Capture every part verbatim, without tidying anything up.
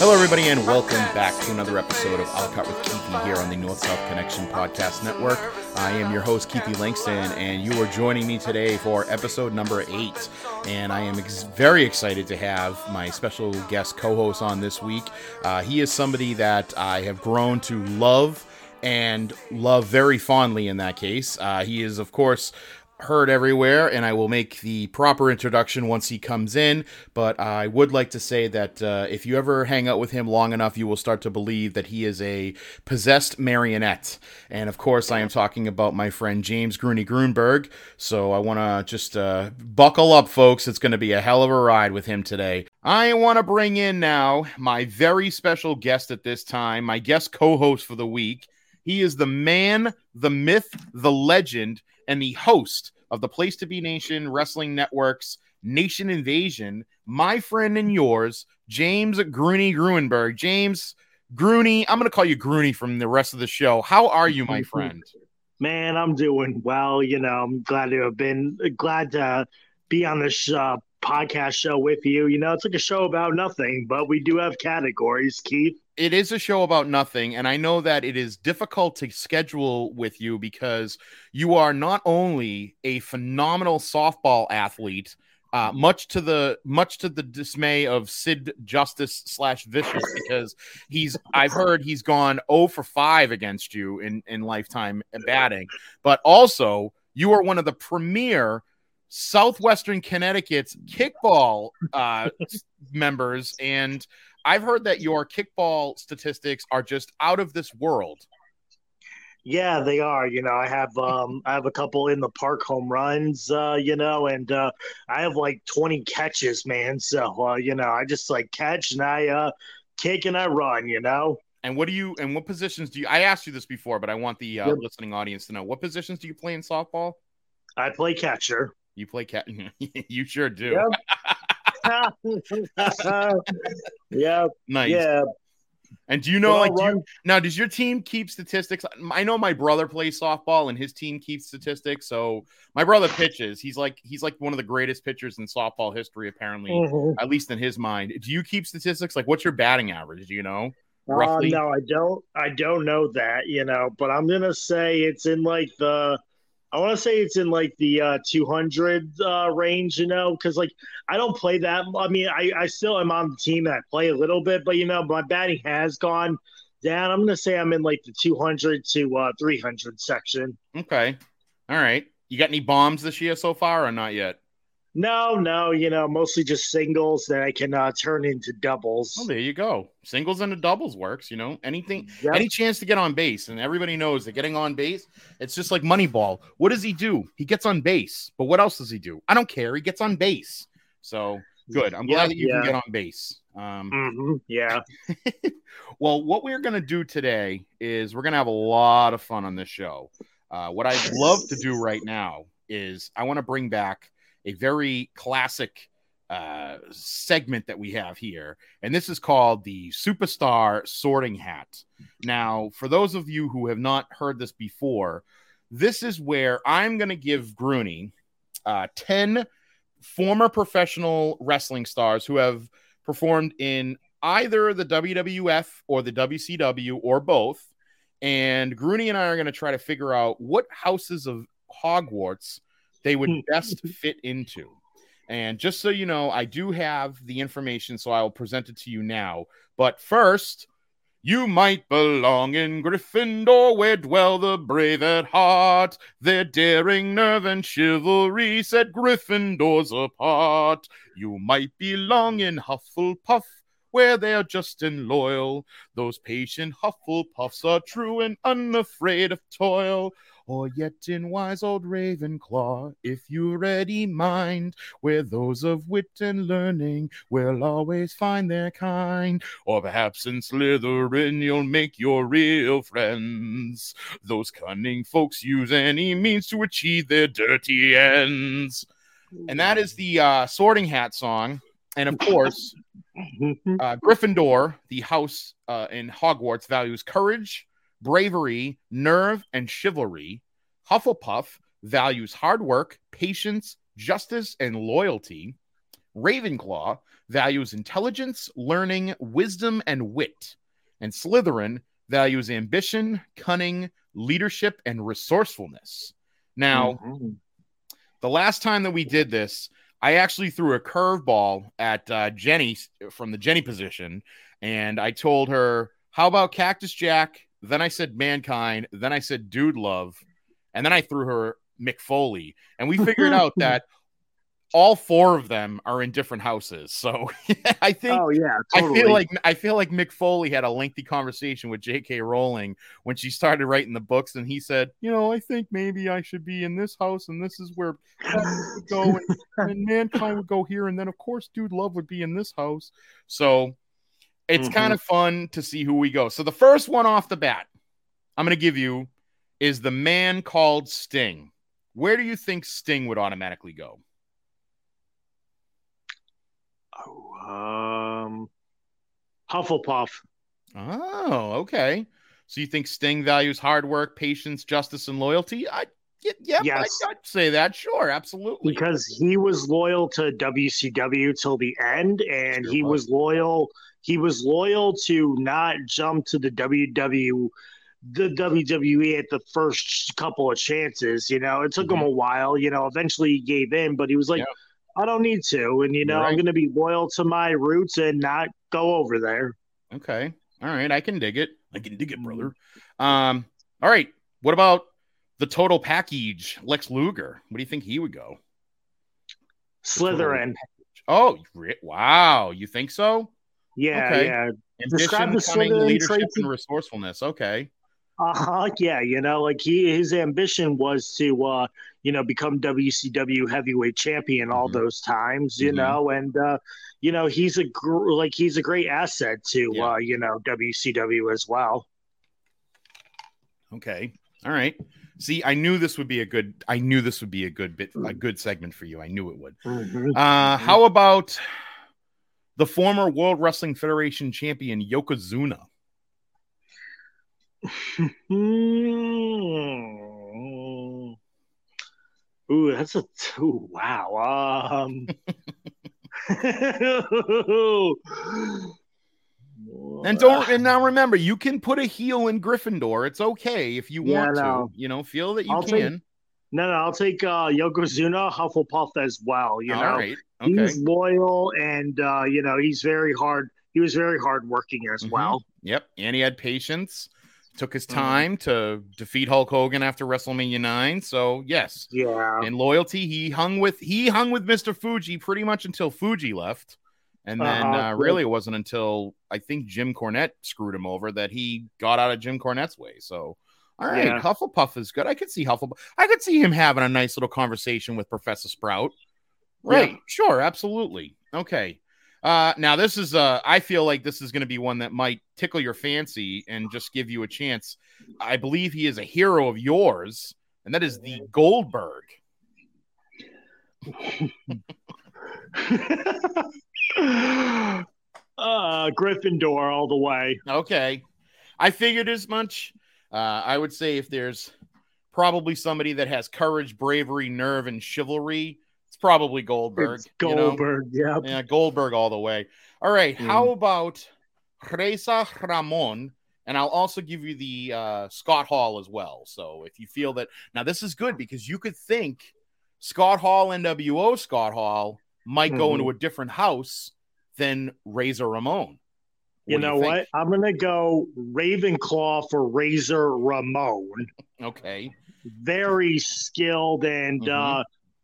Hello, everybody, and welcome back to another episode of A La Carte with Keithie here on the North-South Connection Podcast Network. I am your host, Keithie Langston, and you are joining me today for episode number eight. And I am ex- very excited to have my special guest co-host on this week. Uh, he is somebody that I have grown to love and love very fondly in that case. Uh, he is, of course, heard everywhere, and I will make the proper introduction once he comes in, but I would like to say that uh, if you ever hang out with him long enough, you will start to believe that he is a possessed marionette. And of course, I am talking about my friend James Gruney Grunberg, so I want to just uh, buckle up, folks. It's going to be a hell of a ride with him today. I want to bring in now my very special guest at this time, my guest co-host for the week. He is the man, the myth, the legend, and the host of the Place to Be Nation Wrestling Network's Nation Invasion, my friend and yours, James Gruney Grunberg. James Gruney, I'm going to call you Gruney from the rest of the show. How are you, my friend? Man, I'm doing well. You know, I'm glad to have been glad to be on this uh, podcast show with you. You know, it's like a show about nothing, but we do have categories, Keith. It is a show about nothing, and I know that it is difficult to schedule with you because you are not only a phenomenal softball athlete, uh, much to the much to the dismay of Sid Justice slash Vicious, because he's I've heard he's gone oh for five against you in, in lifetime batting, but also you are one of the premier Southwestern Connecticut's kickball uh, members, and I've heard that your kickball statistics are just out of this world. Yeah, they are. You know, I have um, I have a couple in the park home runs, uh, you know, and uh, I have like twenty catches, man. So, uh, you know, I just like catch and I uh, kick and I run, you know. And what do you and what positions do you I asked you this before, but I want the uh, yep. listening audience to know, what positions do you play in softball? I play catcher. You play catcher. You sure do. Yep. yeah, nice. Yeah. And do you know, well, like, do you, now does your team keep statistics? I know my brother plays softball, and his team keeps statistics. So my brother pitches. He's like, he's like one of the greatest pitchers in softball history, apparently, mm-hmm. at least in his mind. Do you keep statistics? Like, what's your batting average? Do you know? Roughly? Uh, no, I don't. I don't know that. You know, but I'm gonna say it's in like the. I want to say it's in, like, the uh, two hundred uh, range, you know, because, like, I don't play that. I mean, I, I still am on the team and I play a little bit, but, you know, my batting has gone down. I'm going to say I'm in, like, the two hundred to uh, three hundred section. Okay. All right. You got any bombs this year so far or not yet? No, no, you know, mostly just singles that I can uh, turn into doubles. Oh, there you go. Singles into doubles works, you know, anything, yep. any chance to get on base. And everybody knows that getting on base, it's just like Moneyball. What does he do? He gets on base. But what else does he do? I don't care. He gets on base. So good. I'm yeah, glad that you yeah. can get on base. Um, mm-hmm. Yeah. Well, what we're going to do today is we're going to have a lot of fun on this show. Uh, what I'd love to do right now is I want to bring back a very classic uh, segment that we have here. And this is called the Superstar Sorting Hat. Now, for those of you who have not heard this before, this is where I'm going to give Gruney uh, ten former professional wrestling stars who have performed in either the W W F or the W C W or both. And Gruney and I are going to try to figure out what houses of Hogwarts they would best fit into. And just so you know, I do have the information, so I will present it to you now. But first, you might belong in Gryffindor, where dwell the brave at heart. Their daring nerve and chivalry set Gryffindors apart. You might belong in Hufflepuff, where they are just and loyal. Those patient Hufflepuffs are true and unafraid of toil. Or yet in wise old Ravenclaw, if you ready mind, where those of wit and learning will always find their kind. Or perhaps in Slytherin you'll make your real friends. Those cunning folks use any means to achieve their dirty ends. And that is the uh, Sorting Hat song. And of course, uh, Gryffindor, the house uh, in Hogwarts, values courage, bravery, nerve, and chivalry. Hufflepuff values hard work, patience, justice, and loyalty. Ravenclaw values intelligence, learning, wisdom, and wit. And Slytherin values ambition, cunning, leadership, and resourcefulness. Now, mm-hmm. the last time that we did this, I actually threw a curveball at uh, Jenny from the Jenny position, and I told her, how about Cactus Jack? Then I said Mankind. Then I said Dude Love. And then I threw her Mick Foley. And we figured out that all four of them are in different houses. So I think oh, yeah, totally. I feel like I feel like Mick Foley had a lengthy conversation with J K. Rowling when she started writing the books. And he said, you know, I think maybe I should be in this house. And this is where would go. And, and Mankind would go here. And then, of course, Dude Love would be in this house. So it's mm-hmm. kind of fun to see who we go. So the first one off the bat I'm going to give you is the man called Sting. Where do you think Sting would automatically go? Oh, um, Hufflepuff. Oh, okay. So you think Sting values hard work, patience, justice, and loyalty? I yeah, yes. I, I'd say that. Sure, absolutely. Because he was loyal to W C W till the end, and sure he was, was loyal. He was loyal to not jump to the W W E, the W W E at the first couple of chances. You know, it took mm-hmm. him a while. You know, eventually he gave in, but he was like, yep. I don't need to. And, you know, right. I'm going to be loyal to my roots and not go over there. Okay. All right. I can dig it. I can dig it, brother. Um. All right. What about the total package? Lex Luger. What do you think he would go? Slytherin. Oh, wow. You think so? Yeah, okay. yeah. Ambition, the cunning, leadership, traits. And resourcefulness. Okay. Uh-huh, yeah, you know, like he his ambition was to, uh, you know, become W C W heavyweight champion all mm-hmm. those times, you mm-hmm. know, and, uh, you know, he's a gr- like he's a great asset to, yeah. uh, you know, W C W as well. Okay. All right. See, I knew this would be a good I knew this would be a good bit, a good segment for you. I knew it would. Mm-hmm. Uh, how about the former World Wrestling Federation champion Yokozuna? Ooh, that's a two. Wow. Um, and don't and now remember, you can put a heel in Gryffindor. It's okay if you want yeah, no. to. You know, feel that you I'll can. Take, no, no, I'll take uh, Yokozuna, Hufflepuff as well. You All know, right. okay. He's loyal, and uh, you know, he's very hard. He was very hardworking as mm-hmm. well. Yep, and he had patience. Took his time mm-hmm. to defeat Hulk Hogan after WrestleMania nine. So yes, yeah. And loyalty, he hung with he hung with Mister Fuji pretty much until Fuji left, and then uh-huh. uh, really it wasn't until I think Jim Cornette screwed him over that he got out of Jim Cornette's way. So all right, yeah. Hufflepuff is good. I could see Hufflepuff. I could see him having a nice little conversation with Professor Sprout. Right? Yeah. Sure. Absolutely. Okay. Uh, now, this is, uh, I feel like this is going to be one that might tickle your fancy and just give you a chance. I believe he is a hero of yours, and that is the Goldberg. uh, Gryffindor all the way. Okay. I figured as much. Uh, I would say if there's probably somebody that has courage, bravery, nerve, and chivalry, it's probably Goldberg. It's Goldberg, you know? yeah. Yeah, Goldberg all the way. All right, mm. how about Razor Ramon? And I'll also give you the uh, Scott Hall as well. So if you feel that... Now, this is good because you could think Scott Hall, N W O Scott Hall, might mm. go into a different house than Razor Ramon. What you know you what? I'm going to go Ravenclaw for Razor Ramon. Okay. Very skilled and... Mm-hmm. Uh,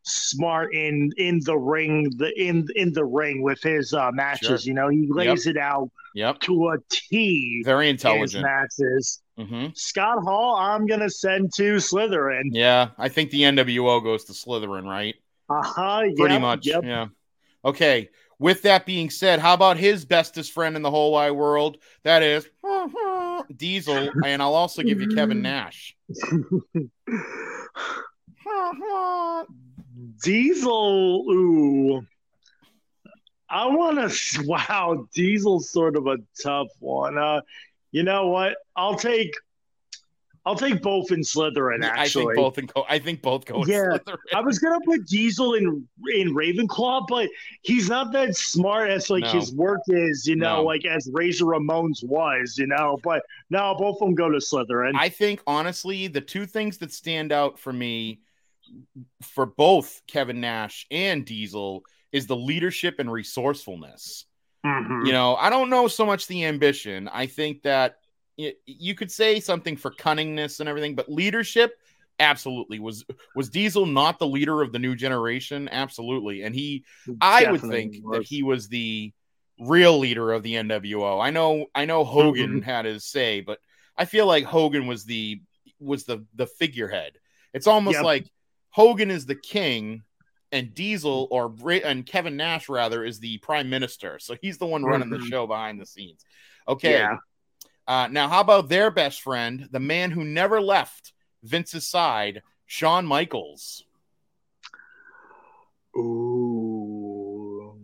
smart in in the ring the in in the ring with his uh matches sure. you know he lays yep. it out yep. to a T. Very intelligent matches. Mm-hmm. Scott Hall I'm gonna send to Slytherin. yeah I think the N W O goes to Slytherin, right? uh-huh pretty yep, much yep. yeah okay With that being said, how about his bestest friend in the whole wide world? That is Diesel. And I'll also give you Kevin Nash. Diesel, ooh, I want to. Wow, Diesel's sort of a tough one. Uh, you know what? I'll take, I'll take both in Slytherin, actually. I think both in Co- I think both go in yeah, Slytherin. I was going to put Diesel in in Ravenclaw, but he's not that smart as like no. his work is, you know, no. like as Razor Ramon's was, you know. But no, both of them go to Slytherin. I think, honestly, the two things that stand out for me for both Kevin Nash and Diesel is the leadership and resourcefulness. Mm-hmm. You know, I don't know so much the ambition. I think that it, you could say something for cunningness and everything, but leadership, absolutely. Was was Diesel not the leader of the new generation? Absolutely. And he, it I would think was. that he was the real leader of the N W O. I know, I know Hogan mm-hmm. had his say, but I feel like Hogan was the, was the, the figurehead. It's almost yep. like Hogan is the king, and Diesel or and Kevin Nash rather is the prime minister. So he's the one running mm-hmm. the show behind the scenes. Okay. Yeah. Uh, now, how about their best friend, the man who never left Vince's side, Shawn Michaels? Ooh.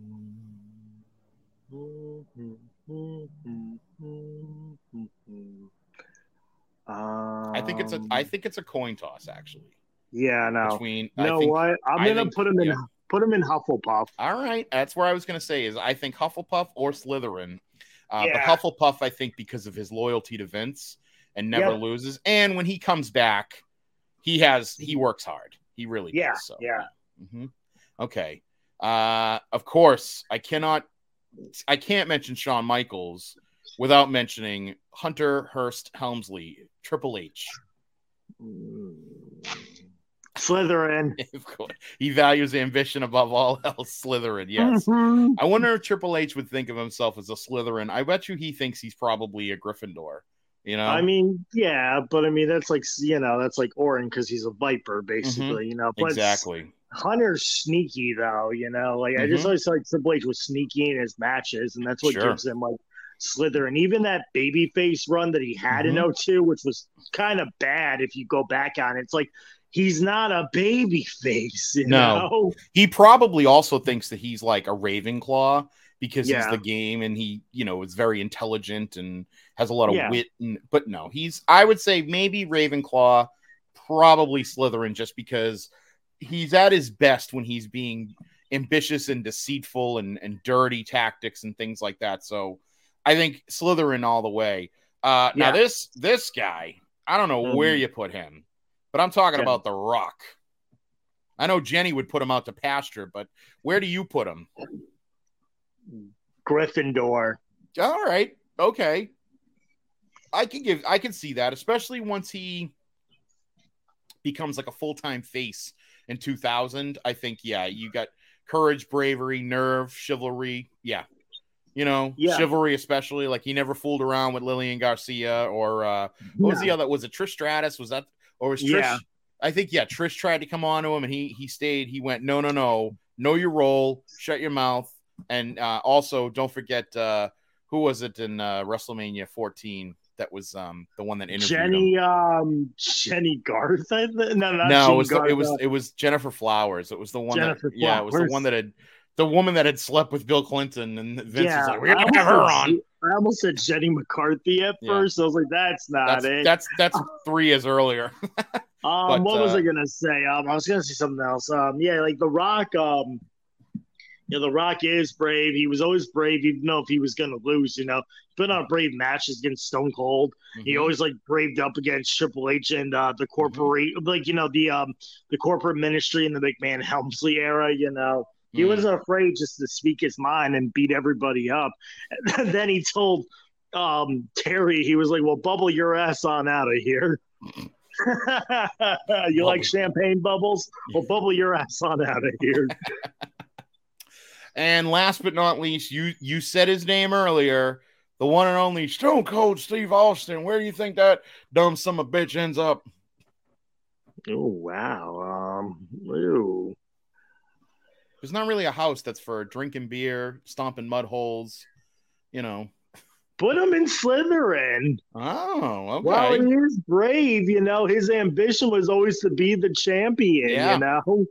Um, I think it's a. I think it's a coin toss, actually. Yeah, no. Between, you know I think, what? I'm gonna think, put him in. Yeah. Put him in Hufflepuff. All right, that's where I was gonna say is I think Hufflepuff or Slytherin. Uh, yeah. But Hufflepuff, I think, because of his loyalty to Vince and never yep. loses. And when he comes back, he has he works hard. He really yeah, does. So. Yeah. Mm-hmm. Okay. Uh, of course, I cannot I can't mention Shawn Michaels without mentioning Hunter Hearst Helmsley, Triple H. Slytherin. Of course. He values ambition above all else. Slytherin, yes. Mm-hmm. I wonder if Triple H would think of himself as a Slytherin. I bet you he thinks he's probably a Gryffindor. You know, I mean, yeah, but I mean that's like you know that's like Orin because he's a Viper, basically. Mm-hmm. You know, but exactly. Hunter's sneaky though. You know, like mm-hmm. I just always thought like, Triple H was sneaky in his matches, and that's what sure. gives him like Slytherin. Even that babyface run that he had mm-hmm. in oh two, which was kind of bad if you go back on it. It's like. He's not a baby face, you no. know? He probably also thinks that he's like a Ravenclaw because yeah. he's the game and he, you know, is very intelligent and has a lot of yeah. wit. And, but no, he's, I would say maybe Ravenclaw, probably Slytherin just because he's at his best when he's being ambitious and deceitful and, and dirty tactics and things like that. So I think Slytherin all the way. Uh, yeah. Now this, this guy, I don't know um, where you put him. But I'm talking yeah. about The Rock. I know Jenny would put him out to pasture, but where do you put him? Gryffindor. All right. Okay. I can give I can see that, especially once he becomes like a full-time face in two thousand. I think yeah, you got courage, bravery, nerve, chivalry. Yeah. You know, yeah. chivalry especially, like he never fooled around with Lillian Garcia or uh, what was no. the other was it Trish Stratus? Was that Or was Trish? Yeah. I think yeah. Trish tried to come on to him, and he he stayed. He went no, no, no, know your role, shut your mouth, and uh, also don't forget uh, who was it in uh, WrestleMania fourteen that was um, the one that interviewed Jenny him. um Jenny Garth. I th- no, not no, it was, the, it was it was Jennifer Flowers. It was the one. Jennifer that, yeah, it was the one that had the woman that had slept with Bill Clinton, and Vince yeah, was like, "We're gonna have her on." I almost said Jenny McCarthy at yeah. first. I was like, that's not that's, it. That's that's three years earlier. um, but, what was uh, I gonna say? Um, I was gonna say something else. Um, yeah, like The Rock. Um, you know, The Rock is brave. He was always brave, even though if he was gonna lose, you know, he's been on brave matches against Stone Cold. Mm-hmm. He always like braved up against Triple H and uh, the corporate, mm-hmm. like you know, the um, the corporate ministry in the McMahon Helmsley era, you know. He wasn't afraid just to speak his mind and beat everybody up. And then he told um, Terry, he was like, well, bubble your ass on out of here. you bubble. Like champagne bubbles? Well, bubble your ass on out of here. And last but not least, you, you said his name earlier, the one and only Stone Cold Steve Austin. Where do you think that dumb son of a bitch ends up? Oh, wow. Um, ew. There's not really a house that's for drinking beer, stomping mud holes, you know. Put him in Slytherin. Oh, okay. Well, he was brave, you know. His ambition was always to be the champion, yeah. you know.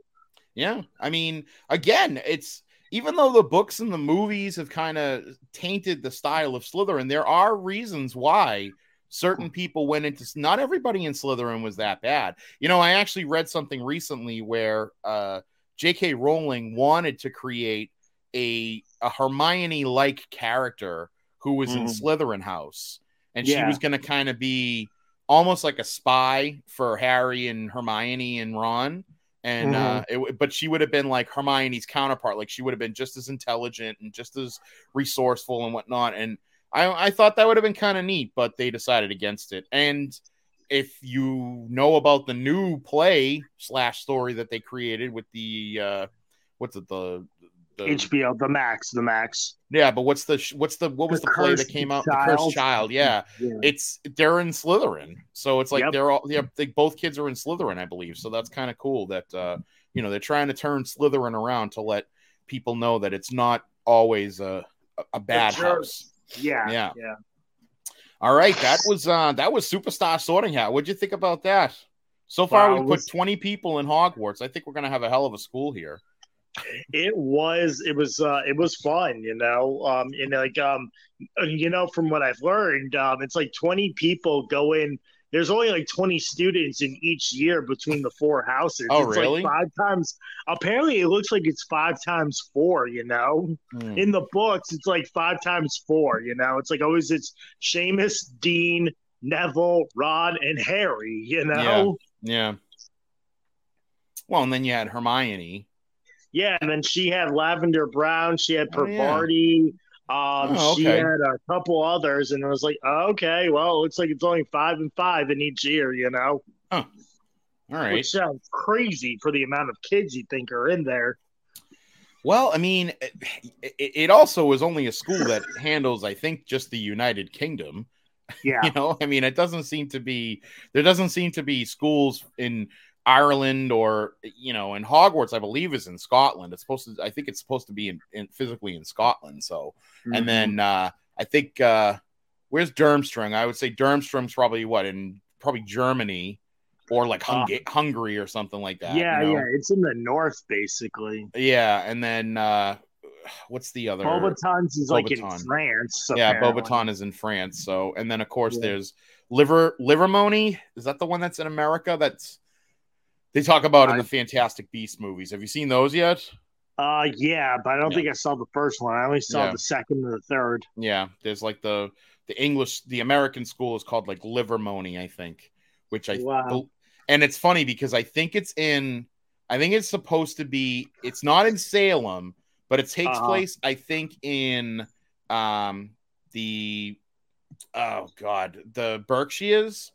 Yeah. I mean, again, it's even though the books and the movies have kind of tainted the style of Slytherin, there are reasons why certain people went into, not everybody in Slytherin was that bad. You know, I actually read something recently where uh, J K. Rowling wanted to create a, a Hermione-like character who was mm-hmm. in Slytherin House. And yeah. she was going to kind of be almost like a spy for Harry and Hermione and Ron. And mm-hmm. uh, it, but she would have been like Hermione's counterpart. Like she would have been just as intelligent and just as resourceful and whatnot. And I, I thought that would have been kind of neat, but they decided against it. And if you know about the new play slash story that they created with the uh, what's it the, the H B O the Max the Max yeah, but what's the what's the what was the, the play that came out? Child. The Cursed Child. Yeah. yeah, it's they're in Slytherin, so it's like yep. they're all yeah they, both kids are in Slytherin, I believe. So that's kind of cool that uh, you know they're trying to turn Slytherin around to let people know that it's not always a a bad house. Yeah, yeah, yeah. All right, that was uh, that was Superstar Sorting Hat. What'd you think about that? So far, wow, we put twenty people in Hogwarts. I think we're gonna have a hell of a school here. It was, it was, uh, it was fun, you know. Um, and like, um, you know, from what I've learned, um, it's like twenty people go in. There's only like twenty students in each year between the four houses. Oh, it's really? Like five times. Apparently, it looks like it's five times four, you know? Mm. In the books, it's like five times four, you know? It's like always it's Seamus, Dean, Neville, Ron, and Harry, you know? Yeah. yeah. Well, and then you had Hermione. Yeah, and then she had Lavender Brown. She had oh, Parvati. Yeah. Um, oh, okay. She had a couple others, and it was like, oh, okay, well, it looks like it's only five and five in each year, you know? Huh. All right. Which sounds crazy for the amount of kids you think are in there. Well, I mean, it, it also is only a school that handles, I think, just the United Kingdom. Yeah. You know, I mean, it doesn't seem to be, there doesn't seem to be schools in Ireland or, you know, and Hogwarts, I believe, is in Scotland. It's supposed to, I think it's supposed to be in, in physically in Scotland. So, mm-hmm. and then uh, I think, uh, where's Durmstrang? I would say Durmstrang's probably what in probably Germany or like Hung- uh, Hungary or something like that. Yeah. You know? Yeah. It's in the north basically. Yeah. And then uh, what's the other? Beauxbatons is Beauxbatons. Like in France. Yeah. Beauxbatons is in France. So, and then of course yeah. there's Liver, Livermony. Is that the one that's in America? That's, They talk about in the Fantastic Beasts movies. Have you seen those yet? Uh, yeah, but I don't yeah. think I saw the first one. I only saw yeah. the second and the third. Yeah, there's like the the English, the American school is called like Livermony, I think. Which I wow. and it's funny because I think it's in, I think it's supposed to be. It's not in Salem, but it takes uh-huh. place, I think, in um the oh god, the Berkshires.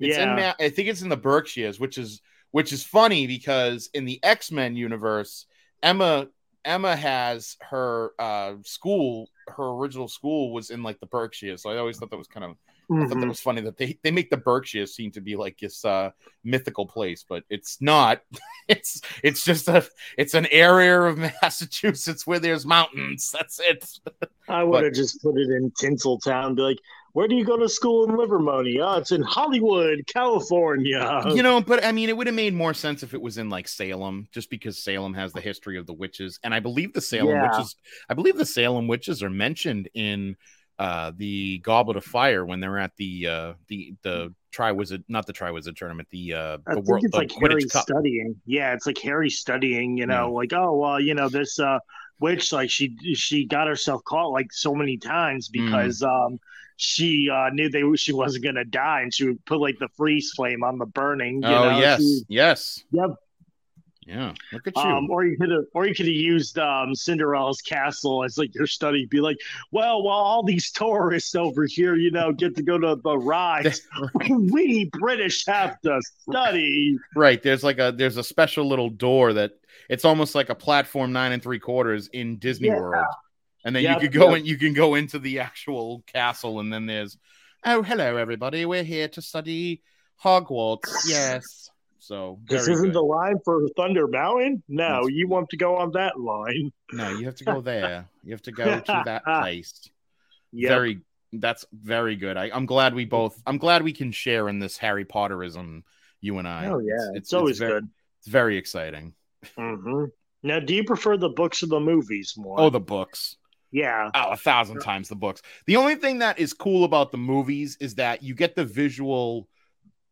It's yeah, in, I think it's in the Berkshires, which is. Which is funny because in the X-Men universe, Emma Emma has her uh, school, her original school was in like the Berkshires. So I always thought that was kind of, mm-hmm. I thought that was funny that they, they make the Berkshires seem to be like this uh, mythical place, but it's not. It's it's just a it's an area of Massachusetts where there's mountains. That's it. I would have just put it in Tinseltown and be like, where do you go to school in Livermony? Oh, it's in Hollywood, California. You know, but I mean, it would have made more sense if it was in like Salem, just because Salem has the history of the witches. And I believe the Salem yeah. witches, I believe the Salem witches are mentioned in uh, the Goblet of Fire when they're at the uh, the the Triwizard, not the Triwizard tournament, the uh, I the think world, it's the like Quidditch Harry Cup. Studying. Yeah, it's like Harry studying. You know, yeah. like oh well, you know this uh, witch, like she she got herself caught like so many times because. Mm. Um, She uh, knew they she wasn't gonna die, and she would put like the freeze flame on the burning. You oh know? yes, she, yes, yep, yeah. Look at you. Um, or you could have, or you could have used um, Cinderella's castle as like your study. Be like, well, while all these tourists over here, you know, get to go to the rides, we British have to study. Right. There's like a there's a special little door that it's almost like a platform nine and three quarters in Disney yeah. World. And then yep, you could go yep. and you can go into the actual castle, and then there's, oh hello everybody, we're here to study Hogwarts. Yes, so this isn't good. The line for Thunder Mountain. No, that's you cool. want to go on that line. No, you have to go there. You have to go to that place. Yep. Very, that's very good. I, I'm glad we both. I'm glad we can share in this Harry Potterism. You and I. Oh yeah, it's, it's, it's always it's very, good. It's very exciting. Mm-hmm. Now, do you prefer the books or the movies more? Oh, the books. Yeah. Oh, a thousand sure. times the books. The only thing that is cool about the movies is that you get the visual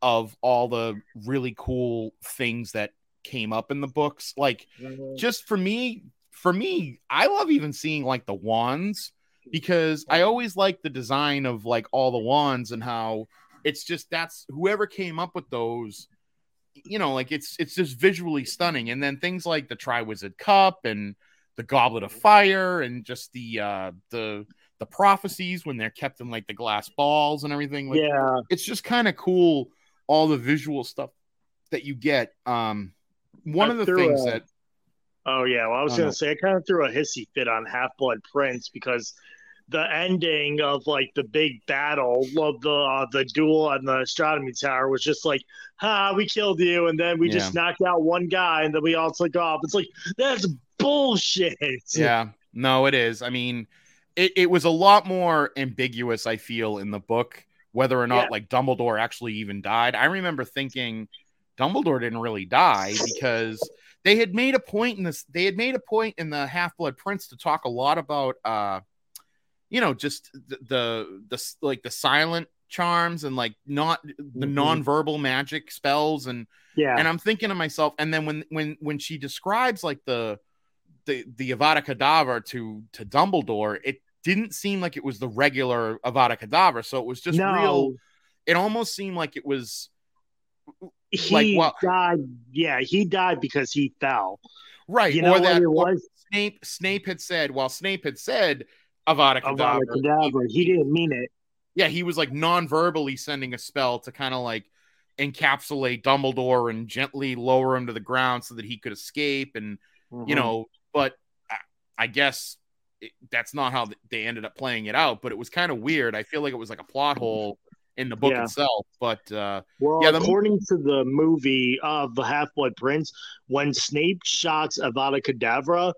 of all the really cool things that came up in the books. Like, mm-hmm. just for me, for me, I love even seeing like the wands, because I always like the design of like all the wands and how it's just, that's whoever came up with those, you know, like it's, it's just visually stunning. And then things like the Triwizard Cup and the Goblet of Fire and just the, uh, the, the prophecies when they're kept in like the glass balls and everything. Like, yeah. It's just kind of cool. All the visual stuff that you get. Um, one I of the things a, that, Oh yeah. Well, I was I gonna know. say I kind of threw a hissy fit on Half-Blood Prince, because the ending of like the big battle of the uh, the duel on the astronomy tower was just like, ha, we killed you, and then we yeah. just knocked out one guy, and then we all took off. It's like, that's bullshit. Yeah, no, it is. I mean, it, it was a lot more ambiguous, I feel, in the book, whether or not yeah. like Dumbledore actually even died. I remember thinking Dumbledore didn't really die, because they had made a point in this. They had made a point in the Half-Blood Prince to talk a lot about. Uh, You know, just the, the the like the silent charms and like not the mm-hmm. nonverbal magic spells and yeah. And I'm thinking to myself, and then when when when she describes like the the the Avada Kedavra to to Dumbledore, it didn't seem like it was the regular Avada Kedavra, so it was just no. real. It almost seemed like it was. He like, well, died. Yeah, he died because he fell. Right, you or know that it was? Snape. Snape had said. While Snape had said. Avada Kedavra. Avada Kedavra. He, he didn't mean it. Yeah, he was like non-verbally sending a spell to kind of like encapsulate Dumbledore and gently lower him to the ground so that he could escape. And, mm-hmm. you know, but I, I guess it, that's not how they ended up playing it out. But it was kind of weird. I feel like it was like a plot hole in the book yeah. itself. But uh, well, yeah, the according movie- to the movie of The Half-Blood Prince, when Snape shocks Avada Kedavra,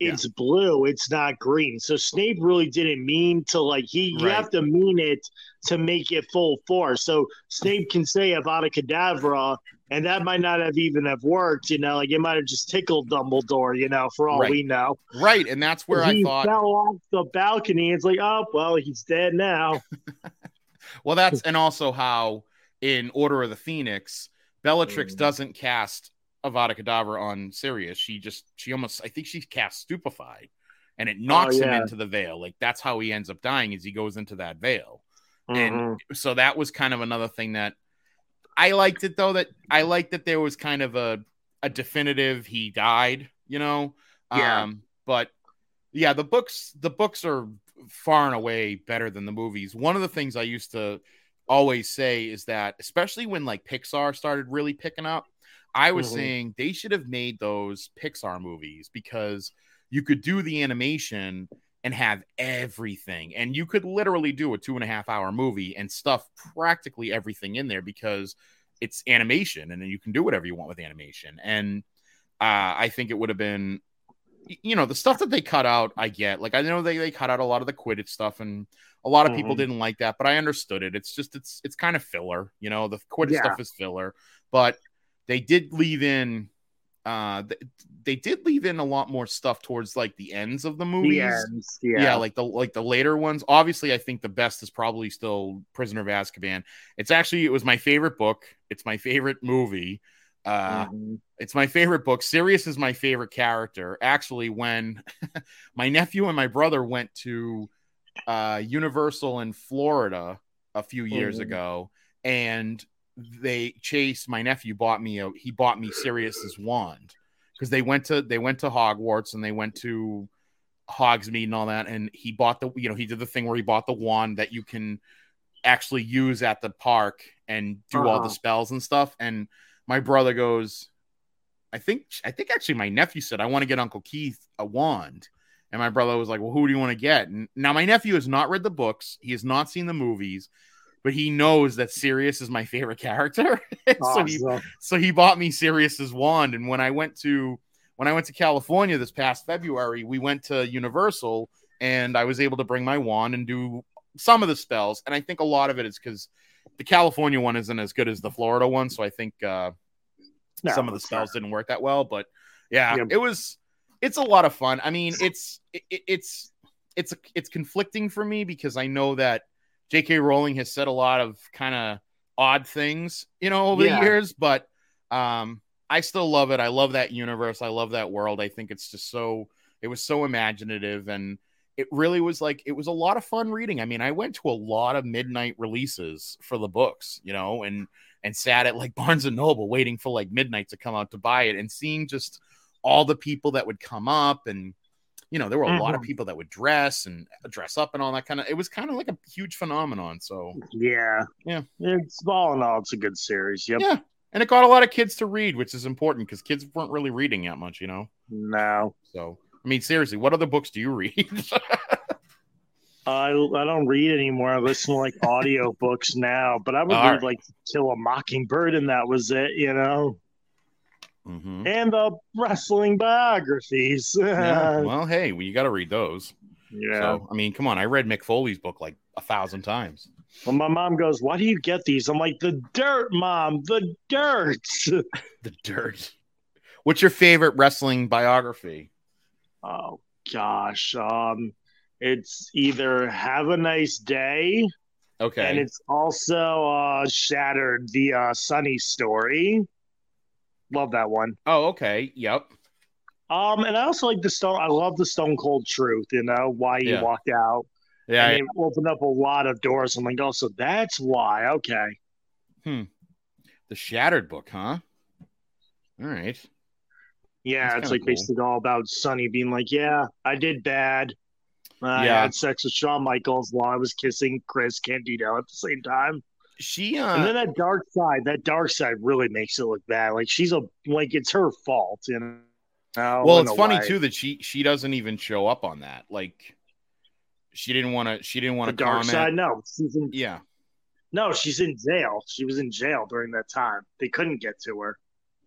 it's yeah. blue, it's not green. So Snape really didn't mean to, like, he right. you have to mean it to make it full force. So Snape can say Avada Kedavra, and that might not have even have worked, you know, like it might have just tickled Dumbledore, you know, for all right. we know. Right, and that's where he I thought fell off the balcony. It's like, oh well, he's dead now. Well, that's and also how in Order of the Phoenix, Bellatrix mm. doesn't cast Avada Kedavra on Sirius. She just, she almost, I think she cast Stupefy, and it knocks oh, yeah. him into the veil. Like that's how he ends up dying, is he goes into that veil. Mm-hmm. And so that was kind of another thing that I liked it though, that I liked that there was kind of a, a definitive, he died, you know? Yeah. Um, but yeah, the books, the books are far and away better than the movies. One of the things I used to always say is that, especially when like Pixar started really picking up, I was mm-hmm. saying they should have made those Pixar movies, because you could do the animation and have everything. And you could literally do a two and a half hour movie and stuff practically everything in there, because it's animation and then you can do whatever you want with animation. And uh, I think it would have been, you know, the stuff that they cut out, I get. Like, I know they, they cut out a lot of the Quidditch stuff, and a lot of mm-hmm. people didn't like that, but I understood it. It's just, it's, it's kind of filler, you know, the Quidditch yeah. stuff is filler, but they did leave in, uh, th- they did leave in a lot more stuff towards like the ends of the movies. The ends, yeah. yeah, like the like the later ones. Obviously, I think the best is probably still Prisoner of Azkaban. It's actually it was my favorite book. It's my favorite movie. Uh, mm-hmm. It's my favorite book. Sirius is my favorite character. Actually, when my nephew and my brother went to uh, Universal in Florida a few years mm-hmm. ago, and they chased my nephew bought me a he bought me Sirius's wand, because they went to they went to Hogwarts and they went to Hogsmeade and all that, and he bought the you know he did the thing where he bought the wand that you can actually use at the park and do uh-huh. all the spells and stuff. And my brother goes, I think I think actually my nephew said, I want to get Uncle Keith a wand. And my brother was like, well, who do you want to get? And now my nephew has not read the books, he has not seen the movies, but he knows that Sirius is my favorite character. so, awesome. he, so he bought me Sirius's wand. And when I went to when I went to California this past February, we went to Universal, and I was able to bring my wand and do some of the spells. And I think a lot of it is because the California one isn't as good as the Florida one. So I think uh, no, some of the spells fair. didn't work that well. But yeah, yeah, it was it's a lot of fun. I mean, it's it, it's it's it's conflicting for me because I know that J K. Rowling has said a lot of kind of odd things, you know, over yeah. the years, but um, I still love it. I love that universe. I love that world. I think it's just so, it was so imaginative, and it really was like, it was a lot of fun reading. I mean, I went to a lot of midnight releases for the books, you know, and, and sat at like Barnes and Noble waiting for like midnight to come out to buy it, and seeing just all the people that would come up, and, you know, there were a mm-hmm. lot of people that would dress and dress up and all that kind of, it was kind of like a huge phenomenon. So yeah. Yeah. It's all in all, it's a good series. Yep. Yeah. And it got a lot of kids to read, which is important because kids weren't really reading that much, you know? No. So, I mean, seriously, what other books do you read? I I don't read anymore. I listen to like audio books now, but I would all read right. like Kill a Mockingbird, and that was it, you know? Mm-hmm. And the wrestling biographies. Yeah. Well, hey, well, you got to read those. Yeah. So, I mean, come on. I read Mick Foley's book like a thousand times. Well, my mom goes, "Why do you get these?" I'm like, "The dirt, Mom. The dirt." The dirt. What's your favorite wrestling biography? Oh gosh, um, it's either "Have a Nice Day." Okay. And it's also uh, "Shattered: The uh, Sunny Story." Love that one. Oh, okay. Yep. Um, and I also like the Stone. I love the Stone Cold Truth. You know why he yeah. walked out. Yeah, and it opened up a lot of doors. I'm like, oh, so that's why. Okay. Hmm. The Shattered book, huh? All right. Yeah, that's it's like cool. basically all about Sonny being like, yeah, I did bad. Uh, yeah. I had sex with Shawn Michaels while I was kissing Chris Candido at the same time. She uh... and then that dark side, that dark side really makes it look bad. Like she's a like it's her fault, you know. Well, it's funny way. too that she she doesn't even show up on that, like. She didn't want to. She didn't want to comment. Dark side. No, she's in. Yeah. No, she's in jail. She was in jail during that time. They couldn't get to her.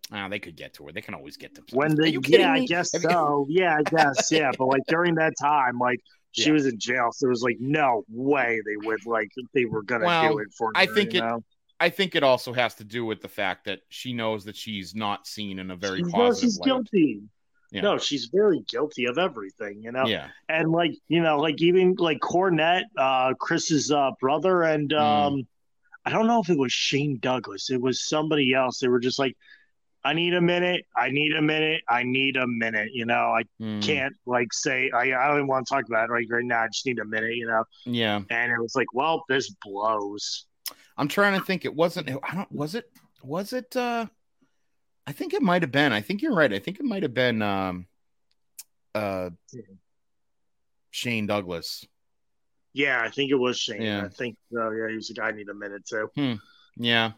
Ah, oh, they could get to her. They can always get to. When they, yeah, me? I guess so. Yeah, I guess. Yeah, but like during that time, like she yeah. was in jail, so there was like no way they would like they were gonna well, do it for. I her, think you it. Know? I think it also has to do with the fact that she knows that she's not seen in a very she positive. She's guilty. Yeah. No, she's very guilty of everything, you know? Yeah. And, like, you know, like, even, like, Cornette, uh, Chris's uh, brother, and um, mm. I don't know if it was Shane Douglas. It was somebody else. They were just like, I need a minute. I need a minute. I need a minute, you know? I mm. can't, like, say, I, I don't even want to talk about it right, right now. I just need a minute, you know? Yeah. And it was like, well, this blows. I'm trying to think. It wasn't – I don't – was it – was it – uh I think it might have been. I think you're right. I think it might have been um, uh, Shane Douglas. Yeah, I think it was Shane. Yeah. I think uh, yeah, he was the guy I need a minute too. Hmm. Yeah.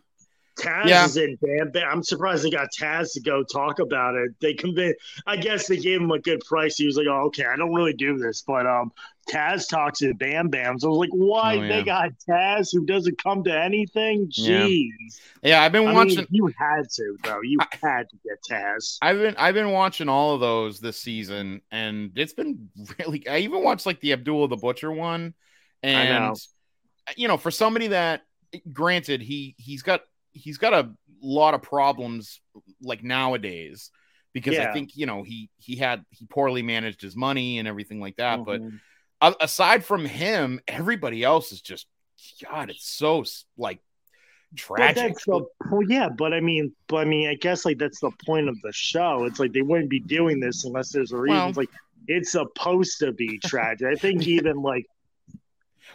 Taz yeah. is in band. I'm surprised they got Taz to go talk about it. They convinced, I guess they gave him a good price. He was like, oh, okay, I don't really do this, but um, Taz talks to Bam Bam. So I was like, why oh, yeah. they got Taz who doesn't come to anything? Jeez. Yeah, yeah I've been I watching. Mean, you had to, though. You I... had to get Taz. I've been, I've been watching all of those this season, and it's been really, I even watched like the Abdullah the Butcher one. And, I know. you know, for somebody that, granted, he, he's got, he's got a lot of problems like nowadays because yeah. I think, you know, he, he had, he poorly managed his money and everything like that. Mm-hmm. But aside from him, everybody else is just, God, it's so like tragic. But that's the, well, yeah. But I mean, but I mean, I guess like that's the point of the show. It's like, they wouldn't be doing this unless there's a reason. Well, it's like, it's supposed to be tragic. I think even like,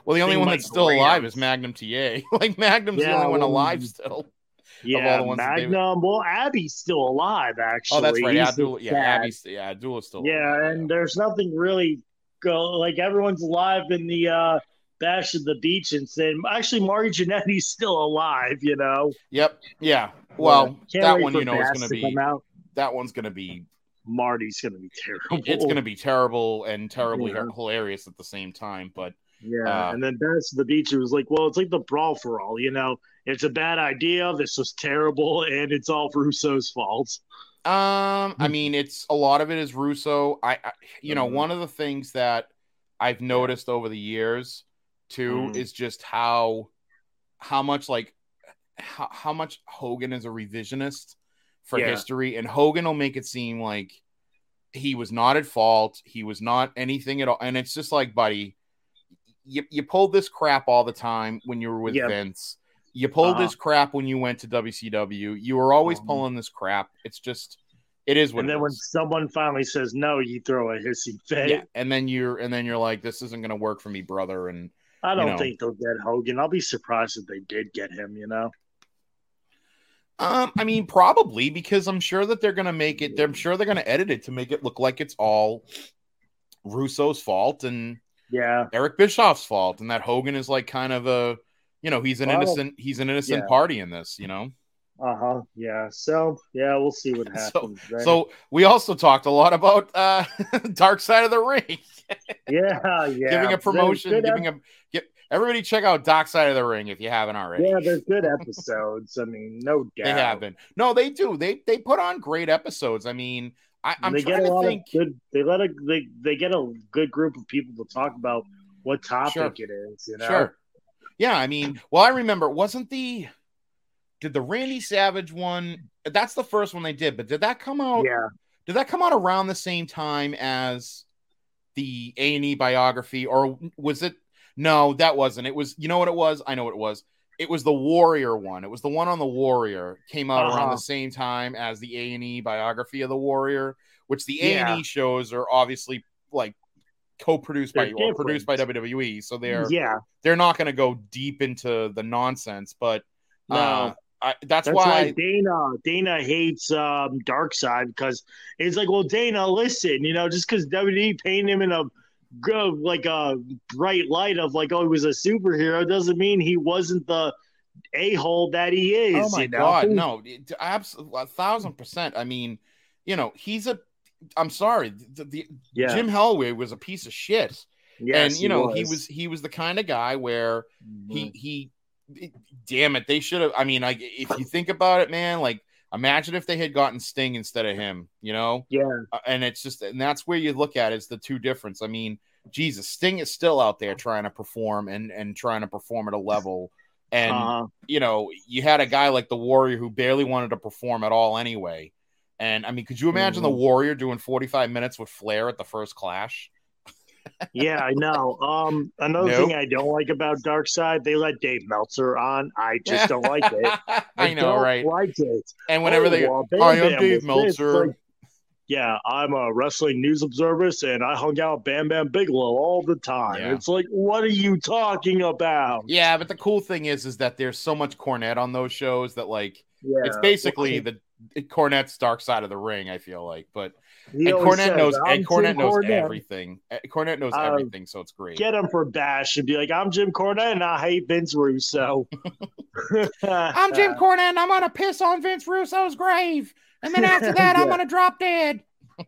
well, the only one that's still alive is Magnum T A. Like, Magnum's yeah, the only one alive still. Yeah, Magnum. Well, Abby's still alive, actually. Oh, that's right. Abdullah, yeah, Abby's, yeah, Abdullah's still yeah, alive. Yeah, and there's nothing really go like everyone's alive in the uh, Bash of the Beach and saying, actually, Mari Jannetty's still alive, you know? Yep. Yeah. Well, yeah, that one, you know, is going to be that one's going to be. Marty's going to be terrible. It's going to be terrible and terribly yeah. hilarious at the same time, but. Yeah, uh, and then Bash of the Beach, it was like, well, it's like the Brawl for All, you know? It's a bad idea, this was terrible, and it's all Russo's fault. Um, I mean, it's a lot of it is Russo. I, I you know, mm-hmm. one of the things that I've noticed over the years, too, mm-hmm. is just how how much, like, how, how much Hogan is a revisionist for yeah. history, and Hogan will make it seem like He was not at fault. He was not anything at all. And it's just like, buddy, you, you pulled this crap all the time when you were with yep. Vince. You pulled uh-huh. this crap when you went to W C W. You were always um, pulling this crap. It's just, it is what. And then it is. When someone finally says no, you throw a hissy fit. Yeah. And then you're, and then you're like, this isn't going to work for me, brother. And I don't you know, think they'll get Hogan. I'll be surprised if they did get him. You know. Um, I mean, probably because I'm sure that they're going to make it. I'm sure they're going to edit it to make it look like it's all Russo's fault and yeah, Eric Bischoff's fault, and that Hogan is like kind of a. You know, he's an well, innocent he's an innocent yeah. party in this, you know? Uh-huh. Yeah. So, yeah, we'll see what happens. So, right? so we also talked a lot about uh, Dark Side of the Ring. yeah, yeah. Giving a promotion, good giving ep- a get, everybody check out Dark Side of the Ring if you haven't already. Yeah, they're good episodes. I mean, no doubt. They haven't. No, they do. They they put on great episodes. I mean, I, I'm they trying to think good, they let a they, they get a good group of people to talk about what topic sure. it is, you know. Sure. Yeah, I mean, well, I remember, wasn't the, did the Randy Savage one, that's the first one they did, but did that come out, yeah. did that come out around the same time as the A and E biography, or was it, no, that wasn't, it was, you know what it was, I know what it was, it was the Warrior one, it was the one on the Warrior, came out uh-huh. around the same time as the A and E biography of the Warrior, which the yeah. A and E shows are obviously, like, co-produced they're by different. Or produced by W W E, so they're yeah they're not going to go deep into the nonsense, but no. uh I, that's, that's why, why Dana Dana hates um Dark Side, because it's like, well, Dana, listen, you know, just because W W E painted him in a good, like a bright light of like, oh, he was a superhero, doesn't mean he wasn't the a-hole that he is. Oh my you know? God, no, absolutely, a thousand percent. I mean, you know, he's a. I'm sorry. The, the yeah. Jim Hellwig was a piece of shit, yes, and you know he was. he was he was the kind of guy where mm-hmm. he he. It, damn it, they should have. I mean, like if you think about it, man, like imagine if they had gotten Sting instead of him, you know? Yeah. Uh, and it's just, and that's where you look at is the two difference. I mean, Jesus, Sting is still out there trying to perform and and trying to perform at a level, and uh-huh. you know, you had a guy like the Warrior who barely wanted to perform at all anyway. And I mean, could you imagine mm. the Warrior doing forty-five minutes with Flair at the first Clash? yeah, I know. Um, another nope. thing I don't like about Dark Side, they let Dave Meltzer on. I just don't like it. I, I know, don't right? Like it. And whenever oh, they, well, they, I am Dave Meltzer. Like, yeah, I'm a wrestling news observer, and I hung out with Bam Bam Bigelow all the time. Yeah. It's like, what are you talking about? Yeah, but the cool thing is, is that there's so much Cornette on those shows that like, yeah, it's basically well, the. Cornette's Dark Side of the Ring, I feel like, but and Cornette says, knows and Cornette Jim knows Cornette. everything. Cornette knows uh, everything, so it's great. Get him for Bash and be like, I'm Jim Cornette and I hate Vince Russo. I'm Jim Cornette and I'm gonna piss on Vince Russo's grave, and then after that, yeah. I'm gonna drop dead.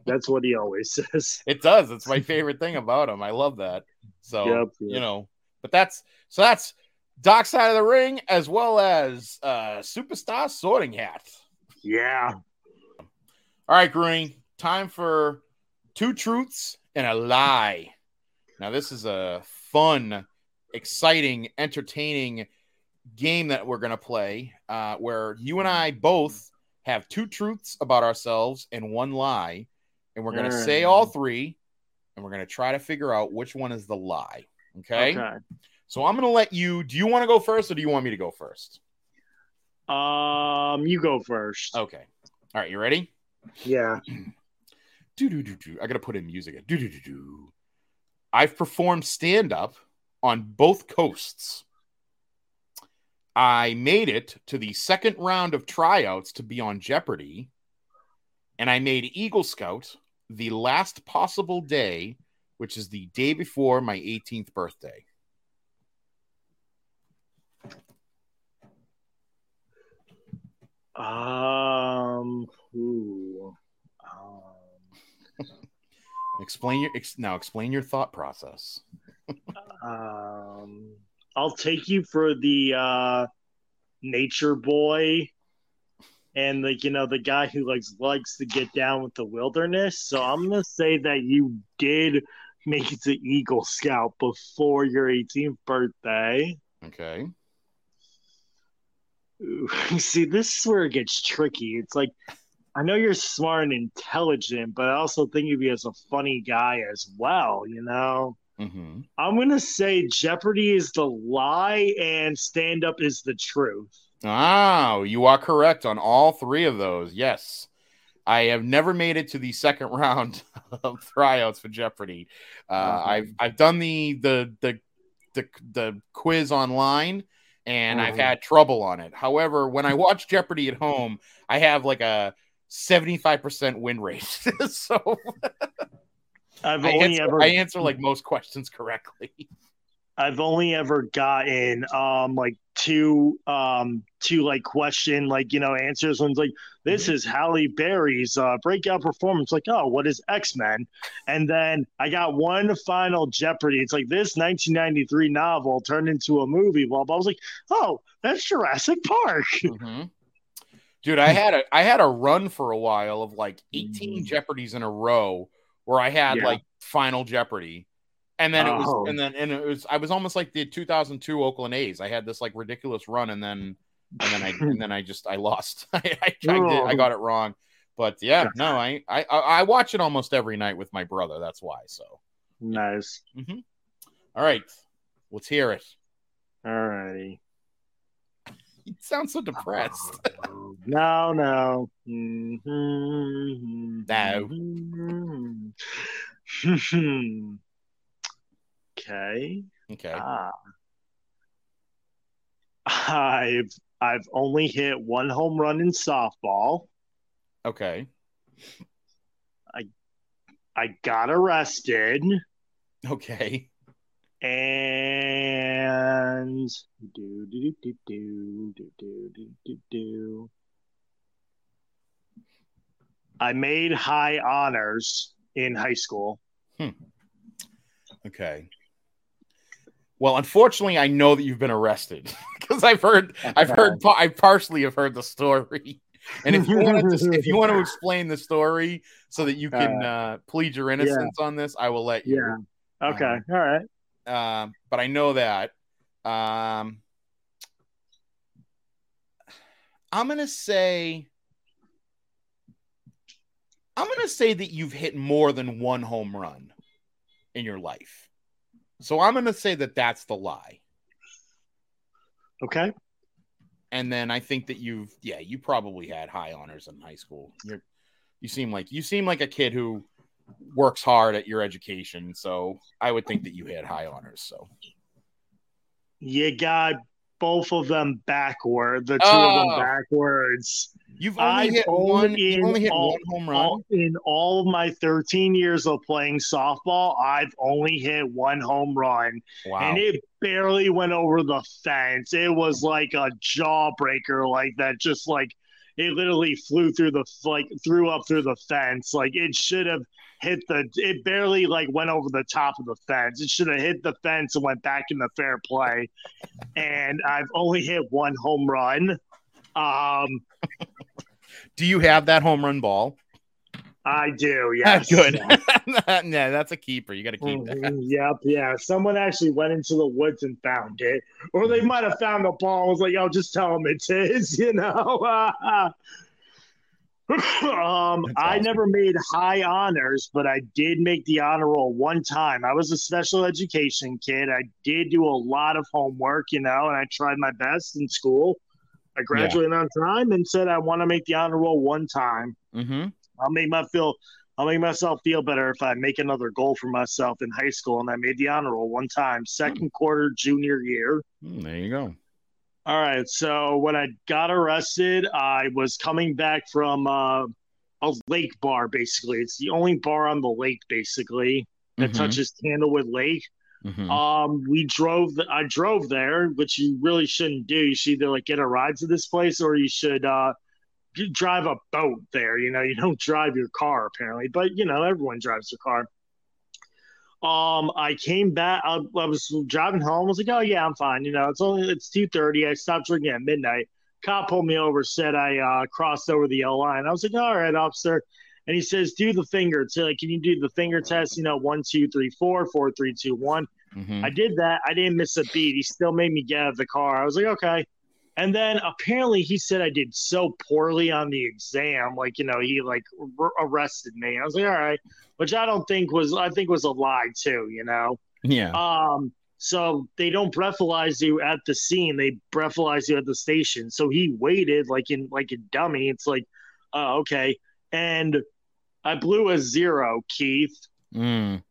That's what he always says. It does. It's my favorite thing about him. I love that. So yep, yep. you know, but that's so that's Dark Side of the Ring, as well as uh, Superstar Sorting Hat. Yeah. All right, Gruney. Time for two truths and a lie. Now, this is a fun, exciting, entertaining game that we're going to play uh, where you and I both have two truths about ourselves and one lie. And we're going to mm. say all three, and we're going to try to figure out which one is the lie. Okay? Okay. So I'm going to let you – do you want to go first or do you want me to go first? Um, you go first. Okay. All right, you ready? Yeah. do do do do. I gotta put in music. Do do do do. I've performed stand-up on both coasts. I made it to the second round of tryouts to be on Jeopardy, and I made Eagle Scout the last possible day, which is the day before my eighteenth birthday. Um, ooh, um. explain your ex, now. Explain your thought process. um, I'll take you for the uh, nature boy, and like you know the guy who likes likes to get down with the wilderness. So I'm gonna say that you did make it to Eagle Scout before your eighteenth birthday. Okay. Ooh, see, this is where it gets tricky. It's like I know you're smart and intelligent, but I also think of you as a funny guy as well, you know? Mm-hmm. I'm going to say Jeopardy is the lie and stand-up is the truth. Oh, you are correct on all three of those. Yes. I have never made it to the second round of tryouts for Jeopardy. Uh, mm-hmm. I've I've done the the the the, the quiz online, and mm-hmm. I've had trouble on it. However, when I watch Jeopardy at home, I have like a seventy-five percent win rate. So I've only I answer, ever I answer like most questions correctly. I've only ever gotten um like two um two like question like you know answers. One's like, this is Halle Berry's uh, breakout performance. Like, oh, what is X-Men? And then I got one final Jeopardy. It's like, this nineteen ninety-three novel turned into a movie. Well, I was like, oh, that's Jurassic Park. Mm-hmm. Dude, I had a I had a run for a while of like eighteen Jeopardies in a row where I had yeah. like Final Jeopardy. And then oh. it was, and then, and it was, I was almost like the two thousand two Oakland A's. I had this like ridiculous run, and then, and then I, and then I just, I lost. I, I, I, did, I got it wrong. But yeah, no, I, I, I watch it almost every night with my brother. That's why. So nice. Mm-hmm. All right. Let's hear it. All righty. You sound so depressed. No, no. Mm-hmm. No. Mm-hmm. Okay. Okay. Uh, I've I've only hit one home run in softball. Okay. I I got arrested. Okay. And do do do do do do do do do. I made high honors in high school. Hmm. Okay. Well, unfortunately, I know that you've been arrested because I've heard, okay. I've heard, I partially have heard the story. And if you want to, if you want to explain the story so that you can uh, uh, plead your innocence yeah. on this, I will let you. Yeah. Okay. Um, All right. Um, but I know that. Um, I'm gonna say. I'm gonna say that you've hit more than one home run in your life. So I'm going to say that that's the lie. Okay. And then I think that you've, yeah, you probably had high honors in high school. You're, you seem like, you seem like a kid who works hard at your education. So I would think that you had high honors. So. You got both of them backward. The two oh. of them backwards. You've only I've hit one, in only hit all, one home run. All, in all of my thirteen years of playing softball, I've only hit one home run. Wow. And it barely went over the fence. It was like a jawbreaker like that. Just like it literally flew through the like threw up through the fence. Like it should have hit the it barely like went over the top of the fence. It should have hit the fence and went back in the fair play. And I've only hit one home run. Um Do you have that home run ball? I do, yes. Good. Yeah, no, that's a keeper. You got to keep mm-hmm. that. Yep, yeah. Someone actually went into the woods and found it. Or they might have found the ball and was like, oh, just tell them it's his, you know. um, awesome. I never made high honors, but I did make the honor roll one time. I was a special education kid. I did do a lot of homework, you know, and I tried my best in school. I graduated yeah. on time and said I want to make the honor roll one time. Mm-hmm. I'll make my feel, I'll make myself feel better if I make another goal for myself in high school. And I made the honor roll one time, second mm. quarter junior year. Mm, there you go. All right. So when I got arrested, I was coming back from uh, a lake bar. Basically, it's the only bar on the lake, basically that mm-hmm. touches Candlewood Lake. Mm-hmm. Um, we drove. The, I drove there, which you really shouldn't do. You should either like get a ride to this place, or you should uh, you drive a boat there. You know, you don't drive your car apparently, but you know everyone drives their car. Um, I came back. I, I was driving home. I was like, oh yeah, I'm fine. You know, it's only it's two thirty. I stopped drinking at midnight. Cop pulled me over, said I uh, crossed over the yellow line. I was like, all right, officer. And he says, do the finger. So, like, can you do the finger test? You know, one, two, three, four, four, three, two, one. Mm-hmm. I did that. I didn't miss a beat. He still made me get out of the car. I was like, okay. And then apparently he said I did so poorly on the exam. Like, you know, he like r- arrested me. I was like, all right, which I don't think was, I think was a lie too, you know? Yeah. Um. So they don't breathalyze you at the scene. They breathalyze you at the station. So he waited like in, like a dummy. It's like, oh, okay. And I blew a zero, Keith. Mm.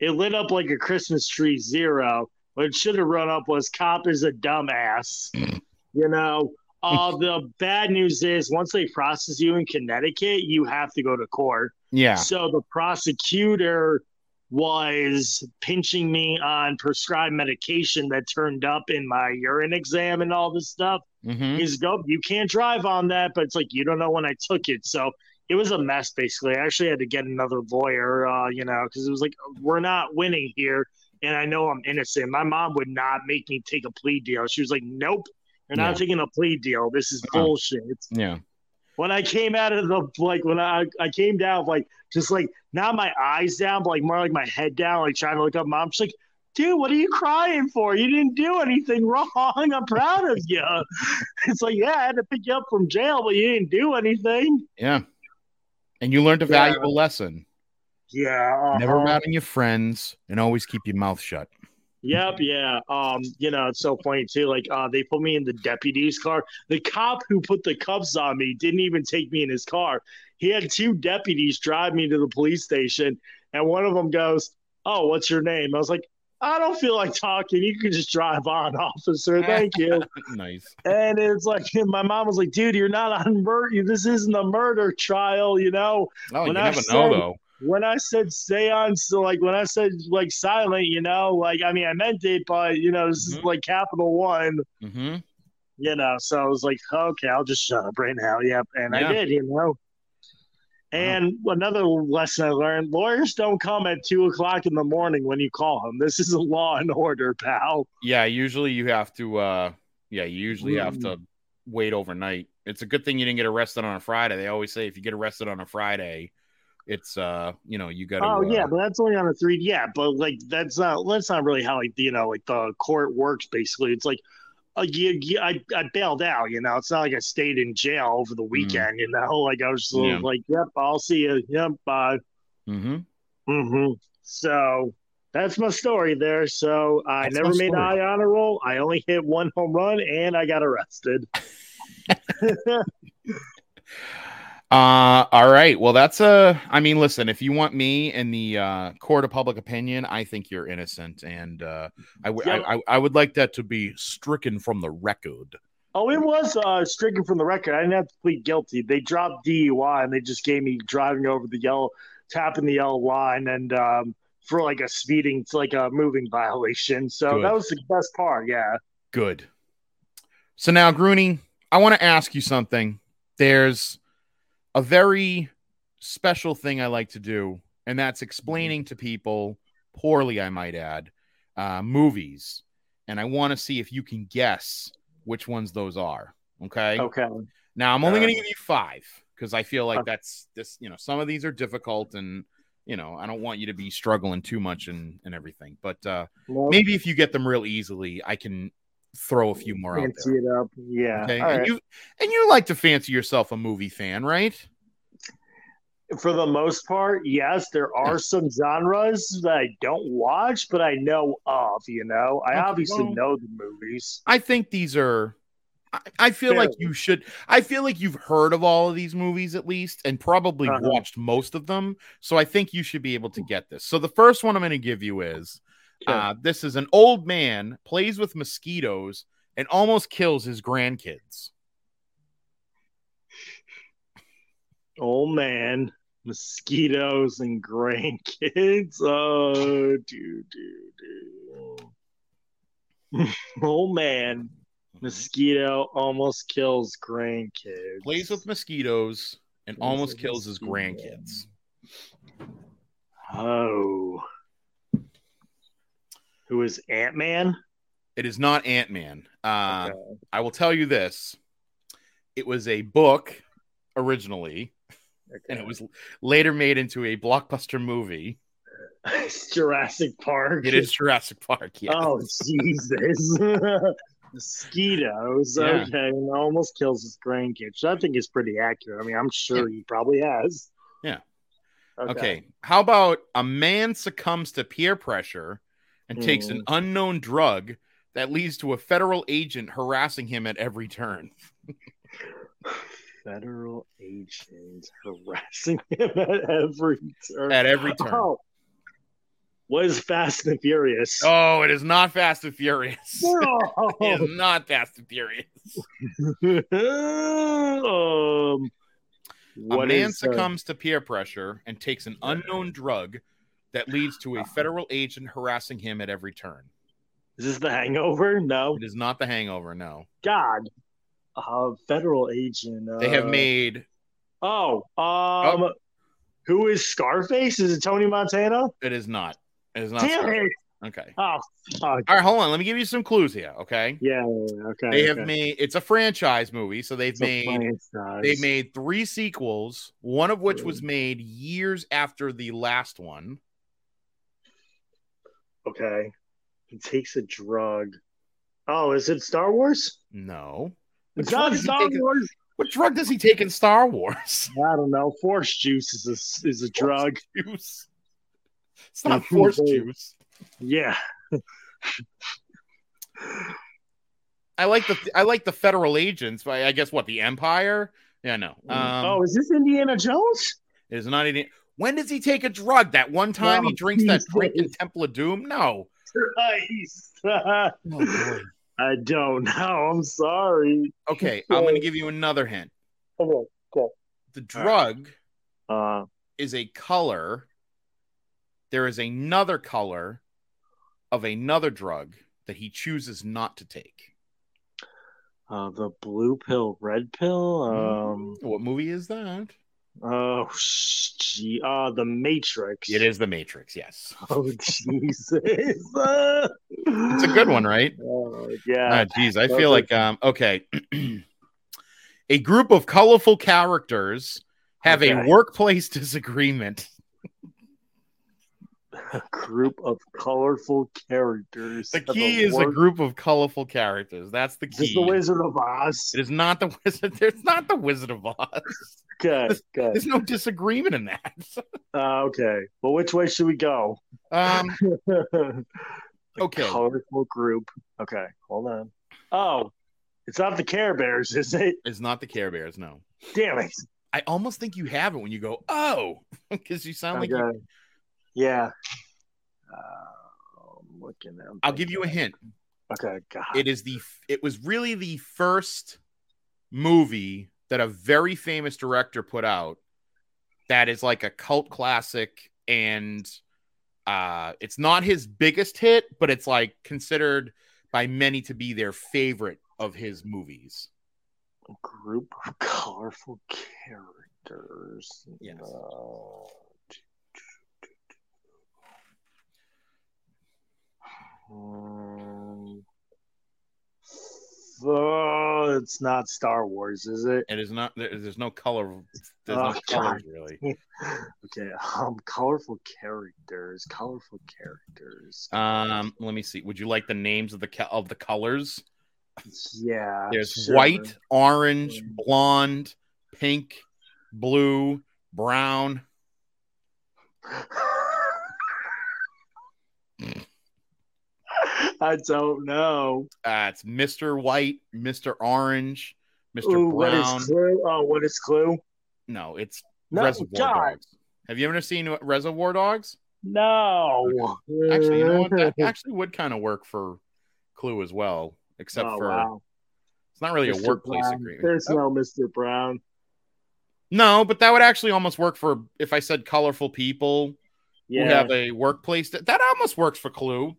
It lit up like a Christmas tree zero. What it should have run up was cop is a dumbass. Mm. You know, uh, the bad news is once they process you in Connecticut, you have to go to court. Yeah. So the prosecutor was pinching me on prescribed medication that turned up in my urine exam and all this stuff. Mm-hmm. He's go, you can't drive on that, but it's like, you don't know when I took it. So it was a mess, basically. I actually had to get another lawyer, uh, you know, because it was like, we're not winning here. And I know I'm innocent. My mom would not make me take a plea deal. She was like, nope. And yeah. I'm taking a plea deal. This is bullshit. Yeah. When I came out of the, like, when I, I came down, like, just like, not my eyes down, but like more like my head down, like trying to look up. Mom's like, dude, what are you crying for? You didn't do anything wrong. I'm proud of you. It's like, yeah, I had to pick you up from jail, but you didn't do anything. Yeah. And you learned a valuable yeah. lesson. Yeah. Uh-huh. Never mounting your friends and always keep your mouth shut. Yep, yeah. Um, you know, it's so funny too. Like, uh, they put me in the deputy's car. The cop who put the cuffs on me didn't even take me in his car. He had two deputies drive me to the police station, and one of them goes, "Oh, what's your name?" I was like, "I don't feel like talking. You can just drive on, officer. Thank you." Nice. And it's like, my mom was like, "Dude, you're not on murder. This isn't a murder trial, you know." No, when you I never said- know though. When I said stay on, so like when I said like silent, you know, like, I mean, I meant it, but you know, this mm-hmm. is like Capital One, mm-hmm. you know, so I was like, okay, I'll just shut up right now. Yep. And yeah. I did, you know, and wow. Another lesson I learned, lawyers don't come at two o'clock in the morning when you call them. This is a law and order, pal. Yeah. Usually you have to, uh, yeah, you usually mm. have to wait overnight. It's a good thing you didn't get arrested on a Friday. They always say if you get arrested on a Friday, it's uh, you know, you got to. Oh yeah, uh, but that's only on a three. Yeah, but like that's not that's not really how like you know like the court works. Basically, it's like, uh, you, you, I I bailed out. You know, it's not like I stayed in jail over the weekend. Mm-hmm. You know, like I was just yeah. like, yep, I'll see you. Yep, bye. Mhm. Mhm. So that's my story there. So I that's never made high honor roll. I only hit one home run, and I got arrested. Uh, all right. Well, that's a, I mean, listen, if you want me in the, uh, court of public opinion, I think you're innocent. And, uh, I, w- yeah. I, I, I would like that to be stricken from the record. Oh, it was, uh, stricken from the record. I didn't have to plead guilty. They dropped D U I and they just gave me driving over the yellow, tapping the yellow line. And, um, for like a speeding, it's like a moving violation. So Good. That was the best part. Yeah. Good. So now Gruney, I want to ask you something. There's a very special thing I like to do, and that's explaining to people, poorly I might add, uh, movies. And I want to see if you can guess which ones those are. Okay? Okay. Now, I'm only uh, going to give you five, because I feel like okay. that's, this. you know, some of these are difficult, and, you know, I don't want you to be struggling too much and, and everything. But uh, well, maybe if you get them real easily, I can throw a few more out there. It up. Yeah. Okay? All right. And you and you like to fancy yourself a movie fan, right? For the most part, yes. There are yeah. some genres that I don't watch, but I know of, you know. I okay, obviously well, know the movies. I think these are I, I feel Fairly. like you should I feel like you've heard of all of these movies at least, and probably uh-huh. watched most of them. So I think you should be able to get this. So the first one I'm going to give you is Uh, this is an old man plays with mosquitoes and almost kills his grandkids. Old man, mosquitoes, and grandkids. Oh, dude, dude, dude. Old man, mosquito almost kills grandkids. Plays with mosquitoes and plays almost kills his grandkids. Oh. Who is Ant-Man? It is not Ant-Man. Uh, okay. I will tell you this. It was a book originally, okay. and it was later made into a blockbuster movie. It's Jurassic Park. It is Jurassic Park, yes. Oh, Jesus. Mosquitoes. Yeah. Okay. And almost kills his grandkids. I think is pretty accurate. I mean, I'm sure yeah. he probably has. Yeah. Okay. okay. How about a man succumbs to peer pressure and mm. takes an unknown drug that leads to a federal agent harassing him at every turn? Federal agent harassing him at every turn. At every turn. Oh. Was Fast and Furious. Oh, it is not Fast and Furious. Oh. It is not Fast and Furious. um, a man is, succumbs uh... to peer pressure and takes an unknown drug that leads to a federal agent harassing him at every turn. Is this The Hangover? No. It is not The Hangover, no. God. A uh, federal agent. Uh... They have made... Oh. Um, oh. Who is Scarface? Is it Tony Montana? It is not. It is not. Damn it. Okay. Oh, oh, all right, hold on. Let me give you some clues here, okay? Yeah, okay. They have okay. made it's a franchise movie, so they've it's made they made three sequels, one of which really? was made years after the last one. Okay. He takes a drug. Oh, is it Star Wars? No. It's not Star Wars. What drug does he take in Star Wars? I don't know. Force juice is a is a drug. Juice. It's not force juice. Yeah. I like the I like the federal agents. But I guess what the Empire? Yeah, no. Um, oh, is this Indiana Jones? It is not Indiana. When does he take a drug? That one time oh, he drinks geez. that drink in Temple of Doom? No. Christ. oh, boy. I don't know. I'm sorry. Okay, I'm going to give you another hint. Okay, cool. The drug uh, is a color. There is another color of another drug that he chooses not to take. Uh, the blue pill, red pill? Um, what movie is that? Oh, gee. Uh, the Matrix. It is The Matrix, yes. Oh, Jesus. It's a good one, right? Oh, yeah. Ah, geez, I feel like, um, okay. A group of colorful characters have okay. a workplace disagreement. A group of colorful characters. The key is work... a group of colorful characters. That's the key. Is the Wizard of Oz? It is not the Wizard. It's not the Wizard of Oz. Okay, there's, okay. there's no disagreement in that. uh, okay. Well, which way should we go? Um. okay. Colorful group. Okay. Hold on. Oh, it's not the Care Bears, is it? It's not the Care Bears. No. Damn it! I almost think you have it when you go oh, because you sound okay. like you. Yeah. Uh, I'm looking at I'm I'll give you a hint. Okay, God. It is the it was really the first movie that a very famous director put out that is like a cult classic, and uh it's not his biggest hit, but it's like considered by many to be their favorite of his movies. A group of colorful characters. Yes. Uh... Um, oh, it's not Star Wars, is it? It is not. There, there's no color. There's oh, no color really. Okay. Um, colorful characters. Colorful characters. Um, let me see. Would you like the names of the of the colors? Yeah. There's sure. white, orange, blonde, pink, blue, brown. I don't know. Uh, it's Mister White, Mister Orange, Mister Ooh, Brown. What is Clue? Oh, what is Clue? No, it's no, Reservoir God. Dogs. Have you ever seen Reservoir Dogs? No. Okay. Actually, you know what? That actually would kind of work for Clue as well, except oh, for wow. it's not really Mister a workplace Brown. Agreement. There's oh. no Mister Brown. No, but that would actually almost work for if I said colorful people yeah. who have a workplace. That, that almost works for Clue.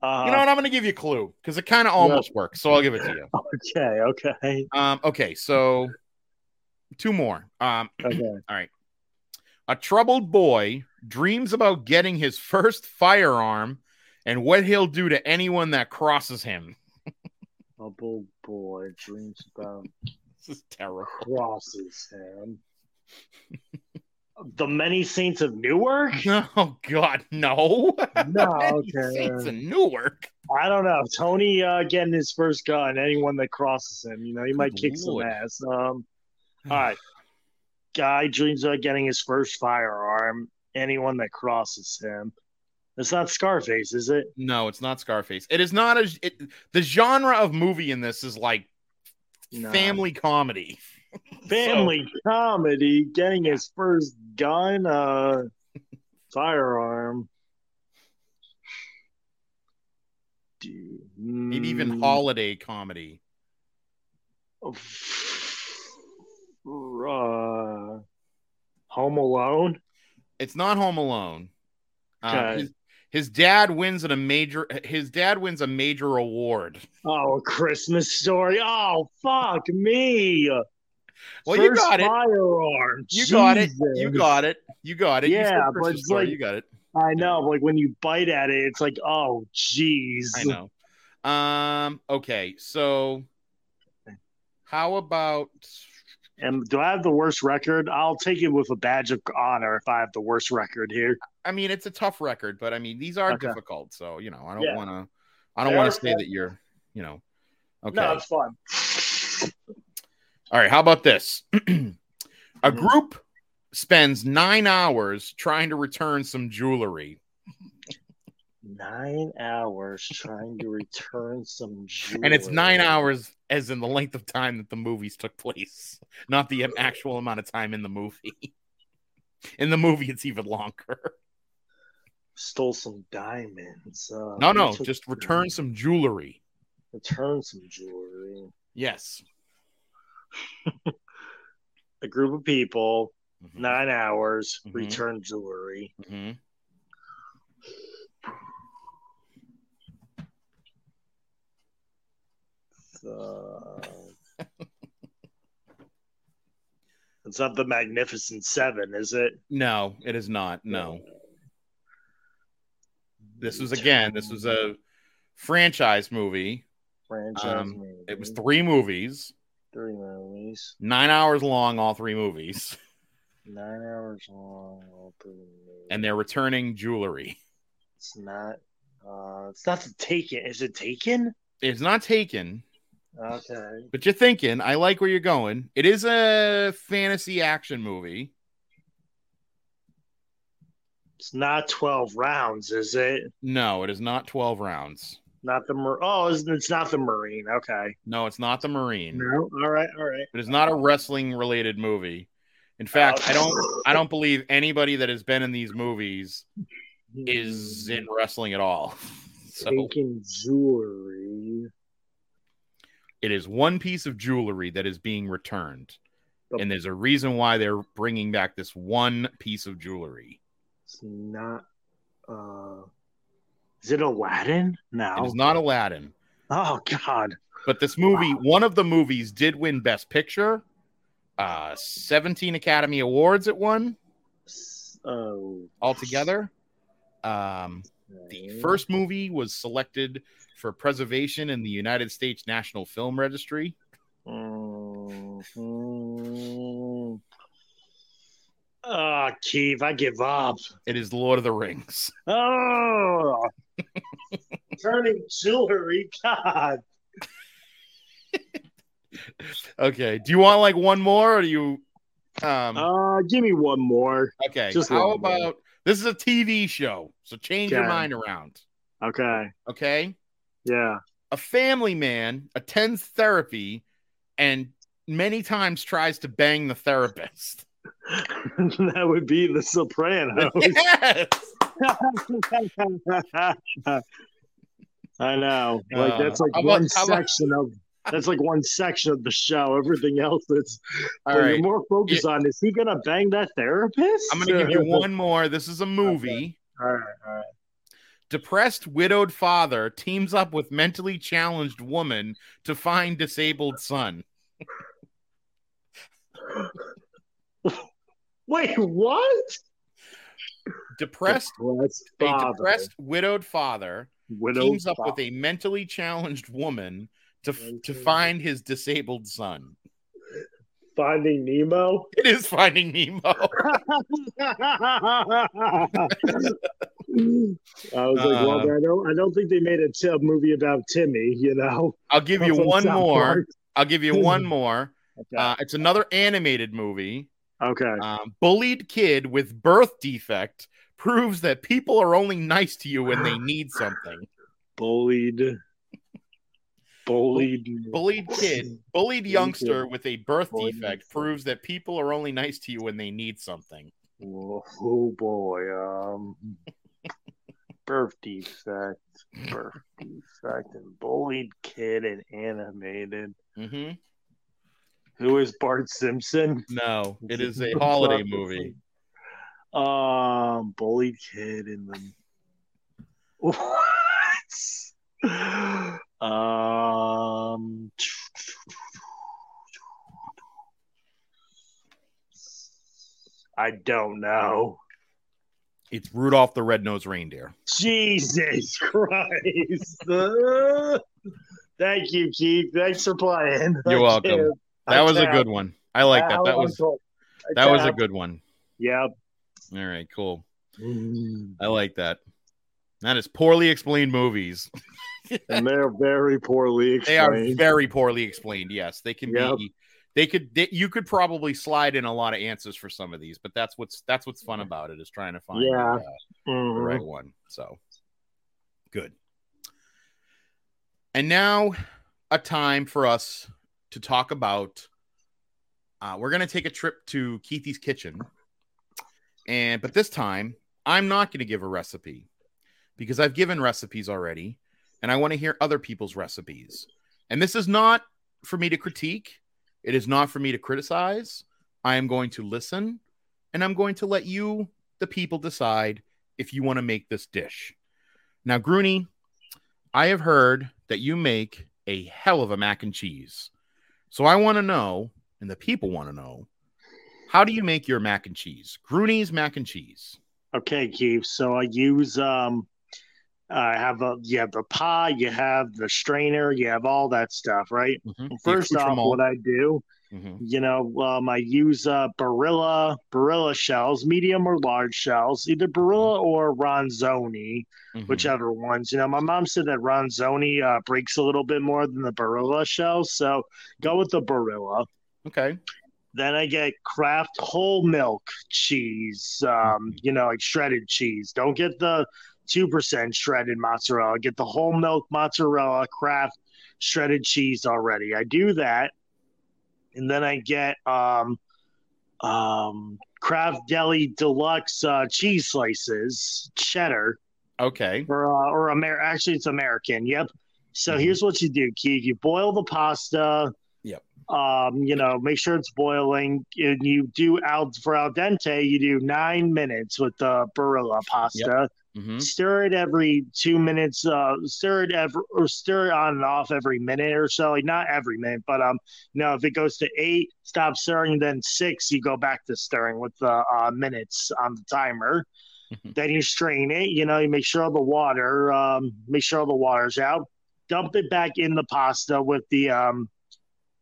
Uh, you know what? I'm going to give you a clue because it kind of almost yeah. works. So I'll give it to you. Okay. Okay. Um, okay. So two more. Um, okay. All right. A troubled boy dreams about getting his first firearm and what he'll do to anyone that crosses him. Troubled boy dreams about this is terrible. Crosses him. The Many Saints of Newark? Oh, God, no. No, okay. Many Saints of Newark? I don't know. Tony uh, getting his first gun. Anyone that crosses him, you know, he might Good kick Lord. some ass. Um, all right. Guy dreams of getting his first firearm. Anyone that crosses him. It's not Scarface, is it? No, it's not Scarface. It is not a... It, the genre of movie in this is like no. family comedy. Family so, comedy, getting yeah. his first gun, uh, firearm. Dude. Maybe even holiday comedy. Uh, Home Alone? It's not Home Alone. Okay. Uh, his, his dad wins at a major. His dad wins a major award. Oh, Christmas Story! Oh, fuck me! Well, First you got firearm. it. You Jesus. got it. You got it. You got it. Yeah, you but it's like, you got it. I know. But like when you bite at it, it's like, oh, jeez. I know. Um. Okay. So, how about? And do I have the worst record? I'll take it with a badge of honor if I have the worst record here. I mean, it's a tough record, but I mean, these are okay. difficult. So, you know, I don't yeah. want to. I don't want to say that you're. You know. Okay. No, it's fun. All right, how about this? A group spends nine hours trying to return some jewelry. Nine hours trying to return some jewelry. And it's nine hours as in the length of time that the movies took place, not the actual amount of time in the movie. In the movie, it's even longer. Stole some diamonds. Uh, no, no, just return diamonds. some jewelry. Return some jewelry. Yes. A group of people, mm-hmm. nine hours, mm-hmm. return jewelry. Mm-hmm. Uh, it's not the Magnificent Seven, is it? No, it is not. No. This was again. This was a franchise movie. Franchise um, movie. It was three movies. Three movies. Nine hours long, all three movies. Nine hours long, all three movies. And they're returning jewelry. It's not uh it's not the Taken. Is it Taken? It's not Taken. Okay. But you're thinking, I like where you're going. It is a fantasy action movie. It's not twelve rounds, is it? No, it is not twelve rounds. Not the Mar- oh, it's not the Marine. Okay. No, it's not the Marine. No. All right, all right. But it's not a wrestling related movie. In fact, oh. I don't I don't believe anybody that has been in these movies is in wrestling at all. So taking jewelry. It is one piece of jewelry that is being returned. The- and there's a reason why they're bringing back this one piece of jewelry. It's not uh Is it Aladdin? No. It is not Aladdin. Oh, God. But this movie, wow. one of the movies did win Best Picture. Uh, seventeen Academy Awards it won. Oh. Altogether. Um, the first movie was selected for preservation in the United States National Film Registry. Mm-hmm. Oh, Keith, I give up. It is Lord of the Rings. Oh. Turning jewelry, God. Okay, do you want like one more, or do you? Um... Uh, give me one more. Okay, just how about more. This is a T V show, so change okay. your mind around. Okay. Okay. Yeah. A family man attends therapy, and many times tries to bang the therapist. That would be The Sopranos. Yes. I know. Like uh, that's like about, one section about... of that's like one section of the show. Everything else that's all right. You're more focused yeah. on is he gonna bang that therapist? I'm gonna give you one more. This is a movie. Okay. All right, all right. Depressed widowed father teams up with mentally challenged woman to find disabled son. Wait, what? Depressed, depressed a depressed widowed father widowed teams up father. with a mentally challenged woman to, to find his disabled son. Finding Nemo? It is Finding Nemo. I was like, well, uh, I don't, I don't think they made a t- movie about Timmy, you know. I'll give you one more. I'll give you one more. Okay. Uh, it's another animated movie. Okay. Um, bullied kid with birth defect proves that people are only nice to you when they need something. Bullied. Bullied. Bullied kid. Bullied youngster with a birth defect proves that people are only nice to you when they need something. Oh, oh boy. Um... Birth defect, birth defect, and bullied kid and animated. Mm-hmm. Who is Bart Simpson? No, it is a holiday movie. Um, bullied kid and the what? Um, I don't know. It's Rudolph the Red-Nosed Reindeer. Jesus Christ. uh, thank you, Keith. Thanks for playing. You're welcome. That was a good one. I like that. That was that was a good one. Yep. All right, cool. I like that. That is poorly explained movies. And they're very poorly explained. They are very poorly explained, yes. They can yep. be... They could, they, you could probably slide in a lot of answers for some of these, but that's what's that's what's fun about it is trying to find yeah. uh, mm-hmm. the right one. So good. And now a time for us to talk about. Uh, we're gonna take a trip to Keithie's kitchen, and but this time I'm not gonna give a recipe because I've given recipes already, and I want to hear other people's recipes. And this is not for me to critique. It is not for me to criticize. I am going to listen, and I'm going to let you, the people, decide if you want to make this dish. Now, Gruney, I have heard that you make a hell of a mac and cheese. So I want to know, and the people want to know, how do you make your mac and cheese? Gruney's mac and cheese. Okay, Keith. So I use... um. I uh, have a you have the pie, you have the strainer, you have all that stuff, right? Mm-hmm. First off, what I do, mm-hmm. you know, um, I use uh, Barilla Barilla shells, medium or large shells, either Barilla or Ronzoni, mm-hmm. whichever ones. You know, my mom said that Ronzoni uh, breaks a little bit more than the Barilla shells, so go with the Barilla. Okay. Then I get Kraft whole milk cheese, um, mm-hmm. you know, like shredded cheese. Don't get the two percent shredded mozzarella. Get the whole milk mozzarella Kraft shredded cheese already. I do that. And then I get um, um, Kraft Deli Deluxe uh, cheese slices, cheddar. Okay. Or, uh, or Amer- actually, it's American. Yep. So mm-hmm. here's what you do, Keith. You boil the pasta. Yep. Um, you know, make sure it's boiling. And you do al for al dente, you do nine minutes with the Barilla pasta. Yep. Mm-hmm. Stir it every two minutes. Uh, stir it every, or stir it on and off every minute or so. Like not every minute, but um, you know, if it goes to eight, stop stirring. Then six, you go back to stirring with the uh, minutes on the timer. Mm-hmm. Then you strain it. You know, you make sure all the water, um, make sure all the water's out. Dump it back in the pasta with the um,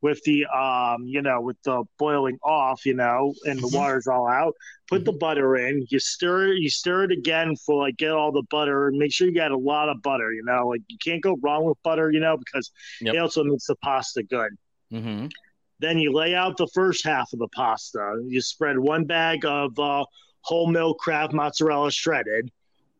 with the um, you know, with the boiling off. You know, and the water's all out. Put the butter in. You stir it. You stir it again for like get all the butter. Make sure you got a lot of butter. You know, like you can't go wrong with butter. You know, because yep. it also makes the pasta good. Mm-hmm. Then you lay out the first half of the pasta. You spread one bag of uh, whole milk Kraft mozzarella shredded.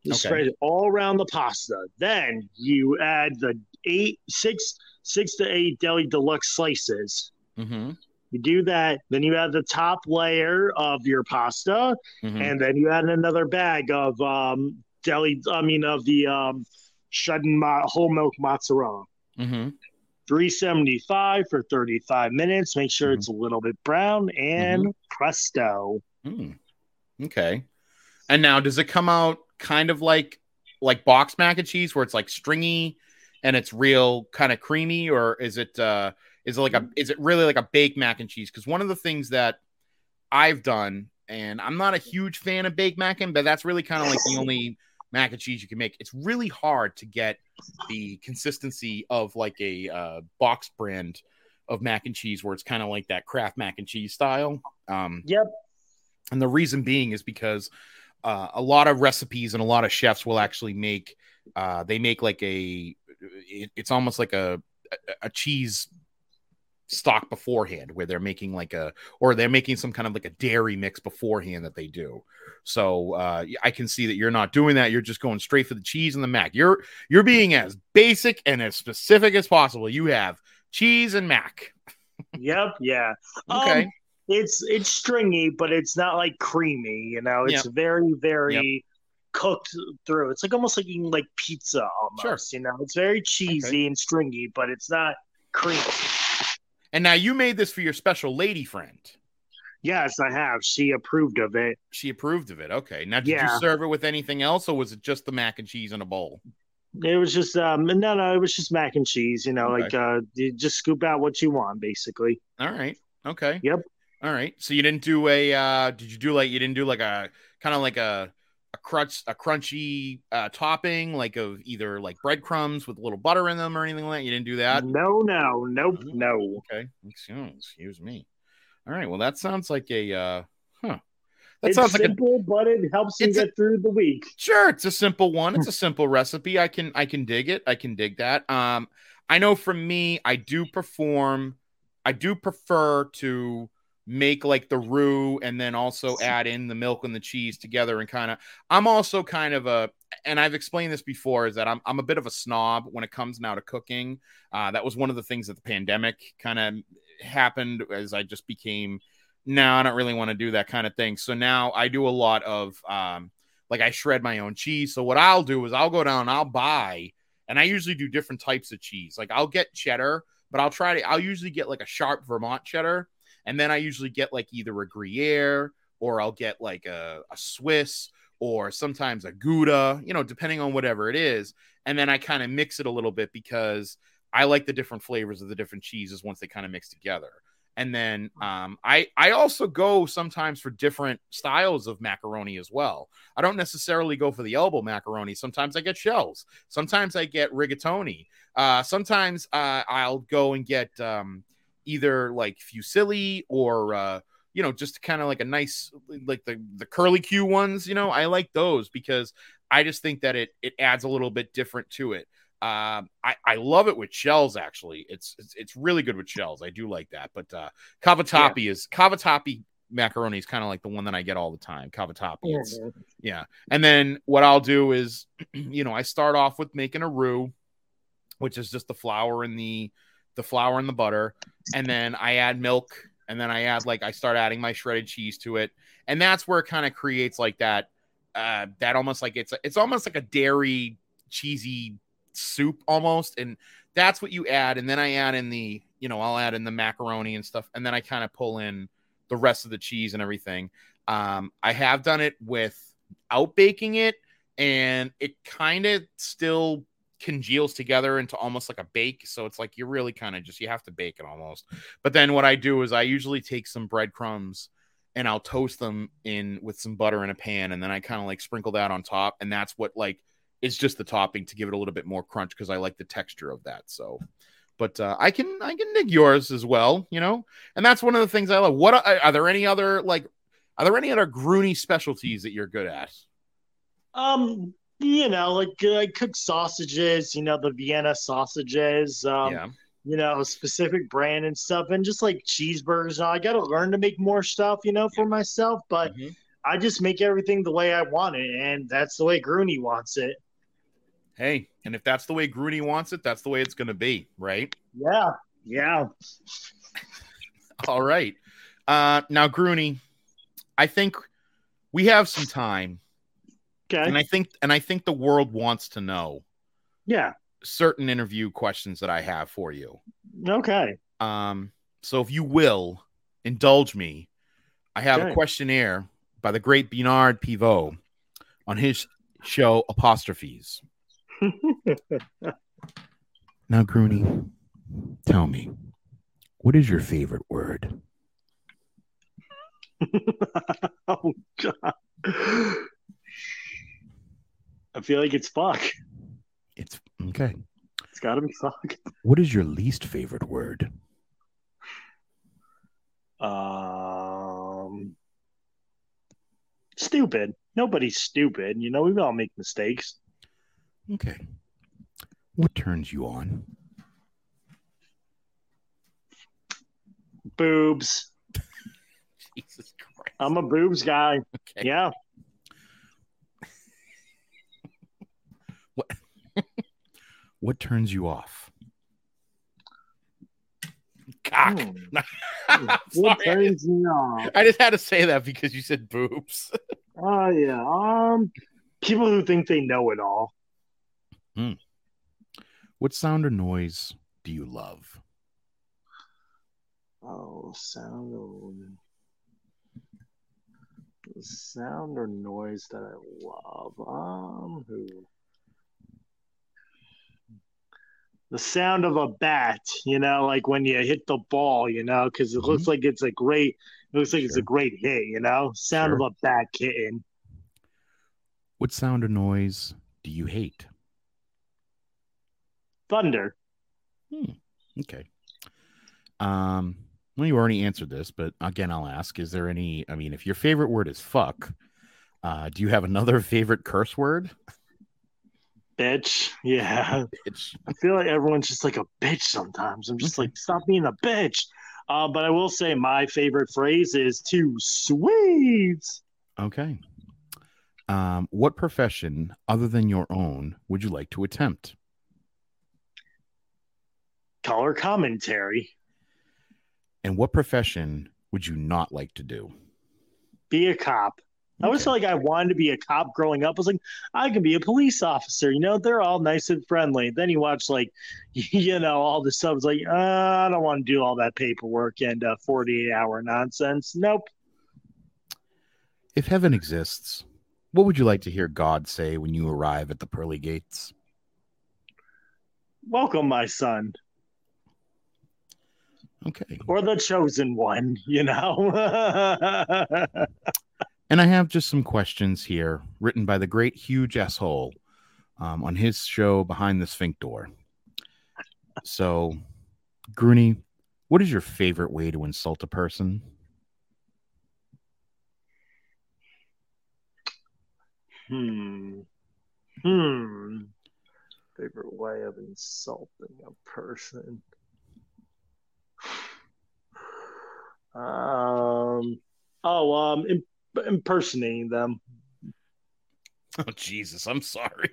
You okay. spread it all around the pasta. Then you add the eight, six, six to eight deli deluxe slices. Mm-hmm. You do that, then you add the top layer of your pasta, mm-hmm. and then you add another bag of um, deli. I mean, of the um, shredded mo- whole milk mozzarella. Mm-hmm. three seventy-five for thirty-five minutes. Make sure mm-hmm. it's a little bit brown and mm-hmm. presto. Mm. Okay. And now, does it come out kind of like like box mac and cheese, where it's like stringy and it's real kind of creamy, or is it? Uh, Is it like a is it really like a baked mac and cheese? Because one of the things that I've done, and I'm not a huge fan of baked mac and, but that's really kind of like the only mac and cheese you can make. It's really hard to get the consistency of like a uh, box brand of mac and cheese where it's kind of like that Kraft mac and cheese style. Um, yep. And the reason being is because uh, a lot of recipes and a lot of chefs will actually make, uh, they make like a, it, it's almost like a, a, a cheese stock beforehand where they're making like a, or they're making some kind of like a dairy mix beforehand that they do. So uh, I can see that you're not doing that. You're just going straight for the cheese and the mac. You're, you're being as basic and as specific as possible. You have cheese and mac. Yep. Yeah. Okay. Um, it's, it's stringy, but it's not like creamy, you know, it's yep. very, very yep. cooked through. It's like almost like eating like pizza almost, sure. you know, it's very cheesy okay. and stringy, but it's not creamy. And now you made this for your special lady friend. Yes, I have. She approved of it. She approved of it. Okay. Now, did yeah. you serve it with anything else, or was it just the mac and cheese in a bowl? It was just um, no, no. It was just mac and cheese. You know, okay. like uh, you just scoop out what you want, basically. All right. Okay. Yep. All right. So you didn't do a? Uh, did you do like you didn't do like a kind of like a a crunch a crunchy uh, topping like of either like breadcrumbs with a little butter in them or anything like that? You didn't do that? No, no, nope, oh, no. Okay, excuse me. All right, well, that sounds like a uh, huh. That it's sounds like simple, a, but it helps you get a, through the week. Sure, it's a simple one. It's a simple recipe. I can I can dig it. I can dig that. Um, I know for me, I do perform. I do prefer to make like the roux and then also add in the milk and the cheese together and kind of, I'm also kind of a, and I've explained this before, is that I'm I'm a bit of a snob when it comes now to cooking. Uh, that was one of the things that the pandemic kind of happened as I just became, no, nah, I don't really want to do that kind of thing. So now I do a lot of um, like I shred my own cheese. So what I'll do is I'll go down, I'll buy, and I usually do different types of cheese. Like I'll get cheddar, but I'll try to, I'll usually get like a sharp Vermont cheddar. And then I usually get like either a Gruyere or I'll get like a, a Swiss or sometimes a Gouda, you know, depending on whatever it is. And then I kind of mix it a little bit because I like the different flavors of the different cheeses once they kind of mix together. And then um, I, I also go sometimes for different styles of macaroni as well. I don't necessarily go for the elbow macaroni. Sometimes I get shells. Sometimes I get rigatoni. Uh, sometimes uh, I'll go and get... Um, either like fusilli or, uh, you know, just kind of like a nice, like the, the curly Q ones, you know, I like those because I just think that it, it adds a little bit different to it. Um, I, I love it with shells. Actually, it's, it's, it's really good with shells. I do like that, but, uh, cavatappi yeah. is cavatappi macaroni is kind of like the one that I get all the time. Cavatappi. Yeah. yeah. And then what I'll do is, you know, I start off with making a roux, which is just the flour and the, the flour and the butter, and then I add milk, and then I add like I start adding my shredded cheese to it, and that's where it kind of creates like that uh that almost like it's a, it's almost like a dairy cheesy soup almost, and that's what you add. And then I add in the, you know, I'll add in the macaroni and stuff, and then I kind of pull in the rest of the cheese and everything. um I have done it without baking it, and it kind of still congeals together into almost like a bake. So it's like you really kind of just, you have to bake it almost. But then what I do is I usually take some breadcrumbs and I'll toast them in with some butter in a pan, and then I kind of like sprinkle that on top, and that's what like it's just the topping to give it a little bit more crunch because I like the texture of that. So but uh, I can I can dig yours as well, you know, and that's one of the things I love. What are, are there any other like are there any other Gruney specialties that you're good at? Um. You know, like uh, I cook sausages, you know, the Vienna sausages, um, yeah. you know, specific brand and stuff, and just like cheeseburgers. I got to learn to make more stuff, you know, for yeah. myself, but mm-hmm. I just make everything the way I want it, and that's the way Gruney wants it. Hey, and if that's the way Gruney wants it, that's the way it's going to be, right? Yeah, yeah. All right. Uh, now, Gruney, I think we have some time. Okay. And I think and I think the world wants to know yeah. certain interview questions that I have for you. Okay. Um, so if you will, indulge me. I have okay. a questionnaire by the great Bernard Pivot on his show Apostrophes. Now, Gruney, tell me, what is your favorite word? Oh, God. I feel like it's fuck. It's okay. It's gotta be fuck. What is your least favorite word? Um, stupid. Nobody's stupid. You know, we all make mistakes. Okay. What turns you on? Boobs. Jesus Christ. I'm a boobs guy. Okay. Yeah. What? What turns you off? Cock. Mm. What turns me off? I just had to say that because you said boobs. Oh uh, yeah. Um, people who think they know it all. Hmm. What sound or noise do you love? Oh, sound or sound or noise that I love. Um, who? The sound of a bat, you know, like when you hit the ball, you know, because it mm-hmm. looks like it's a great, it looks like sure. it's a great hit, you know, sound sure. of a bat kitten. What sound or noise do you hate? Thunder. Hmm. Okay. Um. Well, you already answered this, but again, I'll ask: is there any? I mean, if your favorite word is "fuck," uh, do you have another favorite curse word? Bitch. Yeah. Bitch. I feel like everyone's just like a bitch sometimes. I'm just like, stop being a bitch. Uh, but I will say my favorite phrase is too sweet. Okay. Um, what profession other than your own would you like to attempt? Color commentary. And what profession would you not like to do? Be a cop. I was like, I wanted to be a cop growing up. I was like, I can be a police officer. You know, they're all nice and friendly. Then you watch, like, you know, all the subs like, uh, I don't want to do all that paperwork and uh, forty-eight hour nonsense. Nope. If heaven exists, what would you like to hear God say when you arrive at the pearly gates? Welcome, my son. Okay. Or the chosen one, you know. And I have just some questions here written by the great huge asshole um, on his show Behind the Sphinx Door. So, Gruney, what is your favorite way to insult a person? Hmm. Hmm. Favorite way of insulting a person. Um. Oh, um. Imp- impersonating them. Oh, Jesus. I'm sorry.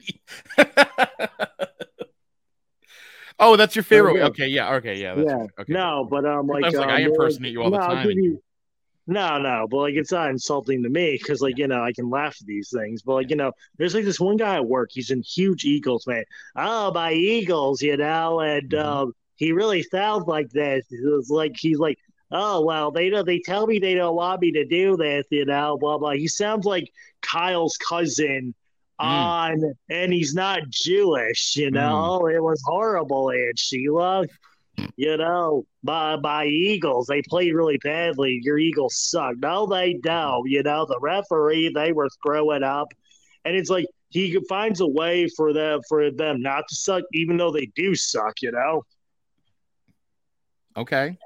Oh, that's your favorite. Oh, okay. Yeah. Okay. Yeah. That's, yeah. Okay. No, but I'm um, like, um, like, I impersonate like, you all no, the time. And... You... No, no. But like, it's not insulting to me because, like, yeah. you know, I can laugh at these things. But, like, yeah. you know, there's like this one guy at work. He's in huge Eagles, man. Oh, by Eagles, you know, and mm-hmm. um, he really sounds like this. It was like, he's like, oh, well, they don't, they tell me they don't want me to do this, you know, blah, blah. He sounds like Kyle's cousin mm. on, and he's not Jewish, you know. Mm. It was horrible, Aunt Sheila. You know, by, by Eagles, they played really badly. Your Eagles suck. No, they don't. You know, the referee, they were screwing up. And it's like he finds a way for them, for them not to suck, even though they do suck, you know. Okay.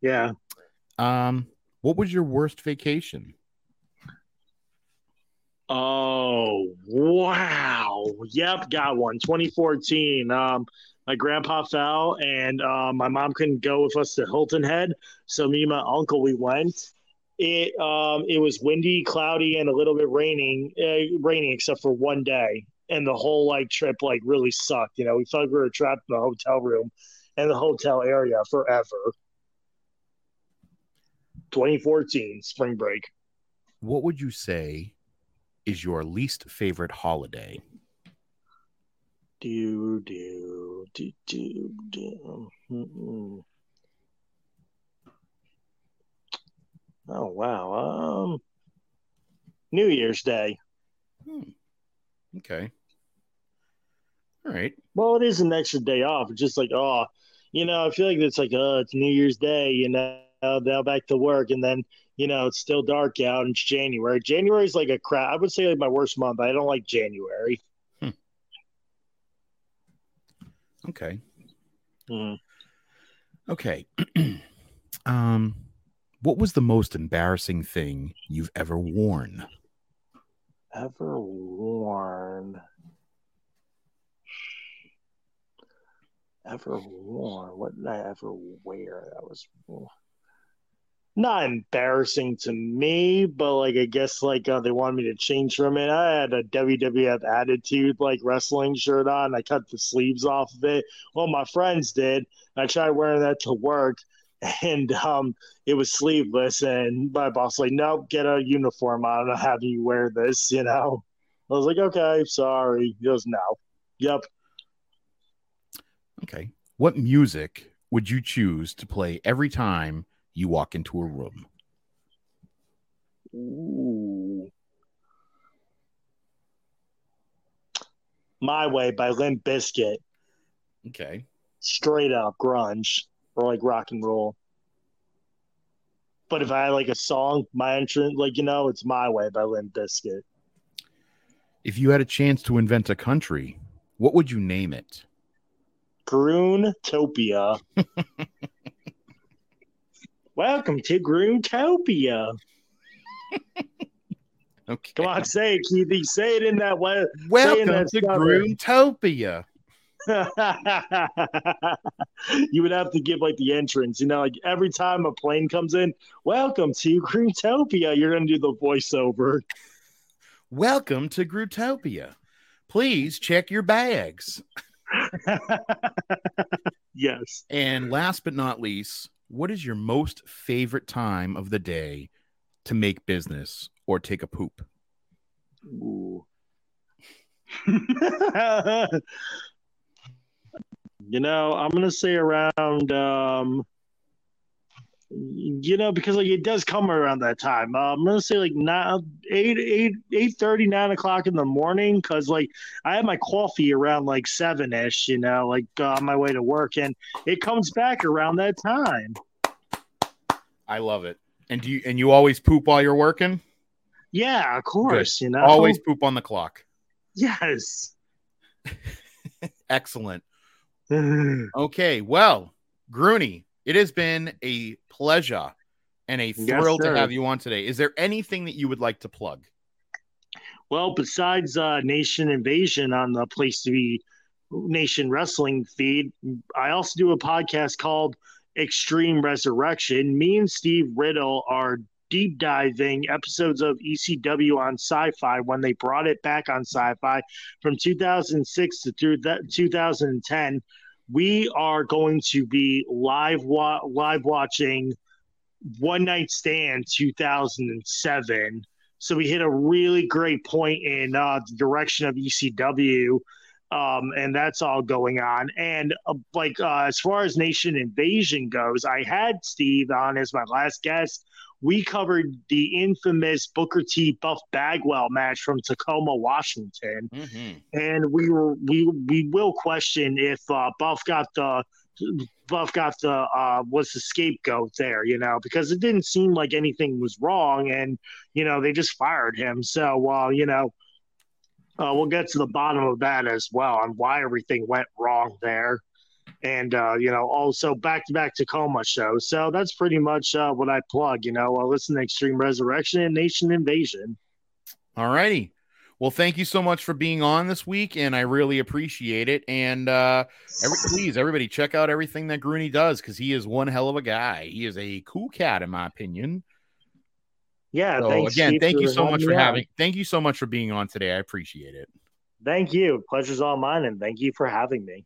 Yeah. Um, what was your worst vacation? Oh, wow. Yep, got one. twenty fourteen. Um, my grandpa fell, and uh, my mom couldn't go with us to Hilton Head. So me and my uncle, we went. It um, it was windy, cloudy, and a little bit raining, uh, raining except for one day. And the whole, like, trip, like, really sucked. You know, we felt like we were trapped in the hotel room and the hotel area forever. twenty fourteen spring break. What would you say is your least favorite holiday? Do do do do do. Mm-mm. Oh wow! Um, New Year's Day. Hmm. Okay. All right. Well, it is an extra day off. It's just like, oh, you know, I feel like it's like, oh, it's New Year's Day, you know. Uh, they'll back to work, and then you know it's still dark out. And it's January. January is like a crap. I would say like my worst month. I don't like January. Hmm. Okay. Mm. Okay. um, What was the most embarrassing thing you've ever worn? Ever worn? Ever worn? What did I ever wear? That was not embarrassing to me, but like I guess like uh, they wanted me to change from it. I had a W W F Attitude like wrestling shirt on. I cut the sleeves off of it. Well, my friends did. I tried wearing that to work. And um, it was sleeveless, and my boss was like, "Nope, get a uniform on. I'll have you wear this." You know, I was like, "Okay, sorry." He goes, "No, yep." Okay, what music would you choose to play every time you walk into a room? Ooh, "My Way" by Limp Bizkit. Okay, straight up grunge. Or like rock and roll. But if I had like a song, my entrance, like, you know, it's "My Way" by Limp Bizkit. If you had a chance to invent a country, what would you name it? Groontopia. Welcome to Groontopia. Okay. Come on, say it, Keithie. Say it in that way. Welcome that to Groontopia. You would have to give like the entrance, you know, like every time a plane comes in, "Welcome to Grootopia," you're gonna do the voiceover. "Welcome to Grootopia. Please check your bags." Yes. And last but not least, what is your most favorite time of the day to make business or take a poop? Ooh. You know, I'm going to say around, um, you know, because like it does come around that time. Uh, I'm going to say like eight, eight, eight thirty, nine o'clock in the morning, because like I have my coffee around like seven-ish, you know, like uh, on my way to work, and it comes back around that time. I love it. And do you, and you always poop while you're working? Yeah, of course. Good. You know, always poop on the clock. Yes. Excellent. Okay, well, Gruney, it has been a pleasure and a thrill yes, to have you on today. Is there anything that you would like to plug? Well, besides uh, Nation Invasion on the Place to Be Nation Wrestling feed, I also do a podcast called Extreme Resurrection. Me and Steve Riddle are deep diving episodes of E C W on Sci-Fi when they brought it back on Sci-Fi from two thousand six to through that two thousand ten. We are going to be live wa- live watching One Night Stand two thousand seven. So we hit a really great point in uh, the direction of E C W, um, and that's all going on. And uh, like uh, as far as Nation Invasion goes, I had Steve on as my last guest. We covered the infamous Booker T. Buff Bagwell match from Tacoma, Washington, mm-hmm. and we were we we will question if uh, Buff got the Buff got the uh, was the scapegoat there, you know, because it didn't seem like anything was wrong, and you know they just fired him. So, uh, you know, uh, we'll get to the bottom of that as well on why everything went wrong there. And, uh, you know, also back-to-back Tacoma shows. So that's pretty much uh, what I plug, you know. I listen to Extreme Resurrection and Nation Invasion. All righty. Well, thank you so much for being on this week, and I really appreciate it. And uh, every, please, everybody, check out everything that Gruney does, because he is one hell of a guy. He is a cool cat, in my opinion. Yeah. So, thanks, again, Steve, thank you so much for having – thank you so much for being on today. I appreciate it. Thank you. Pleasure's all mine, and thank you for having me.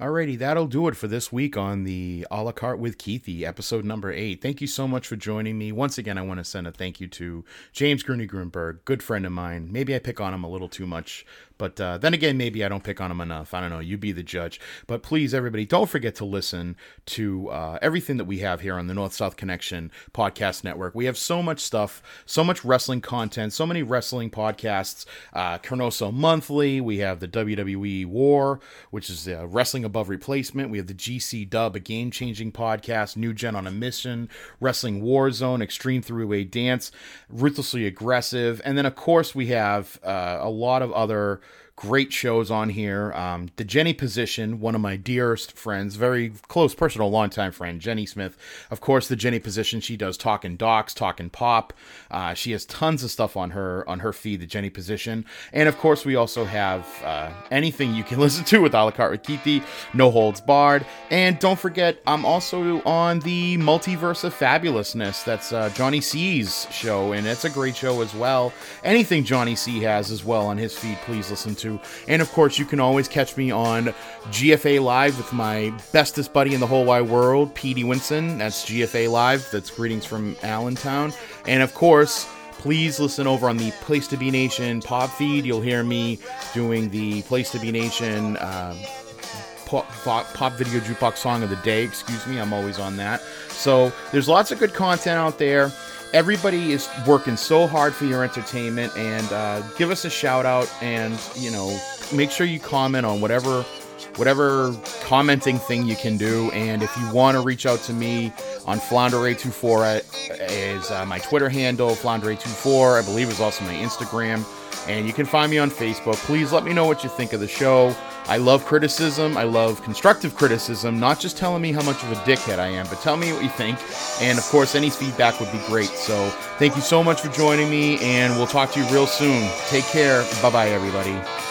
Alrighty, that'll do it for this week on the A La Carte with Keithie, episode number eight. Thank you so much for joining me. Once again, I want to send a thank you to James Gruney Grunberg, good friend of mine. Maybe I pick on him a little too much, but uh, then again, maybe I don't pick on him enough. I don't know. You be the judge. But please, everybody, don't forget to listen to uh, everything that we have here on the North-South Connection Podcast Network. We have so much stuff, so much wrestling content, so many wrestling podcasts. Uh, Carnoso Monthly. We have the W W E War, which is uh, wrestling above replacement. We have the G C Dub, a game-changing podcast, New Gen on a Mission, Wrestling Warzone, Extreme Three-Way Dance, Ruthlessly Aggressive, and then of course we have uh, a lot of other great shows on here. Um, the Jenny Position, one of my dearest friends, very close, personal, longtime friend, Jenny Smith. Of course, the Jenny Position, she does Talkin' Docs, Talkin' Pop. Uh, she has tons of stuff on her on her feed, the Jenny Position. And of course, we also have uh, anything you can listen to with A La Carte with Keithie, No Holds Barred. And don't forget, I'm also on the Multiverse of Fabulousness. That's uh, Johnny C's show, and it's a great show as well. Anything Johnny C has as well on his feed, please listen to. And of course, you can always catch me on G F A Live with my bestest buddy in the whole wide world, Petey Winson. That's G F A Live. That's Greetings from Allentown. And of course, please listen over on the Place to Be Nation pop feed. You'll hear me doing the Place to Be Nation uh, pop, pop, pop video jukebox song of the day. Excuse me, I'm always on that. So there's lots of good content out there. Everybody is working so hard for your entertainment, and uh, give us a shout out, and, you know, make sure you comment on whatever whatever commenting thing you can do. And if you want to reach out to me on Flounderay twenty-four is uh, my Twitter handle, Flounderay twenty-four, I believe is also my Instagram, and you can find me on Facebook. Please let me know what you think of the show. I love criticism. I love constructive criticism, not just telling me how much of a dickhead I am, but tell me what you think. And of course, any feedback would be great. So thank you so much for joining me, and we'll talk to you real soon. Take care. Bye-bye, everybody.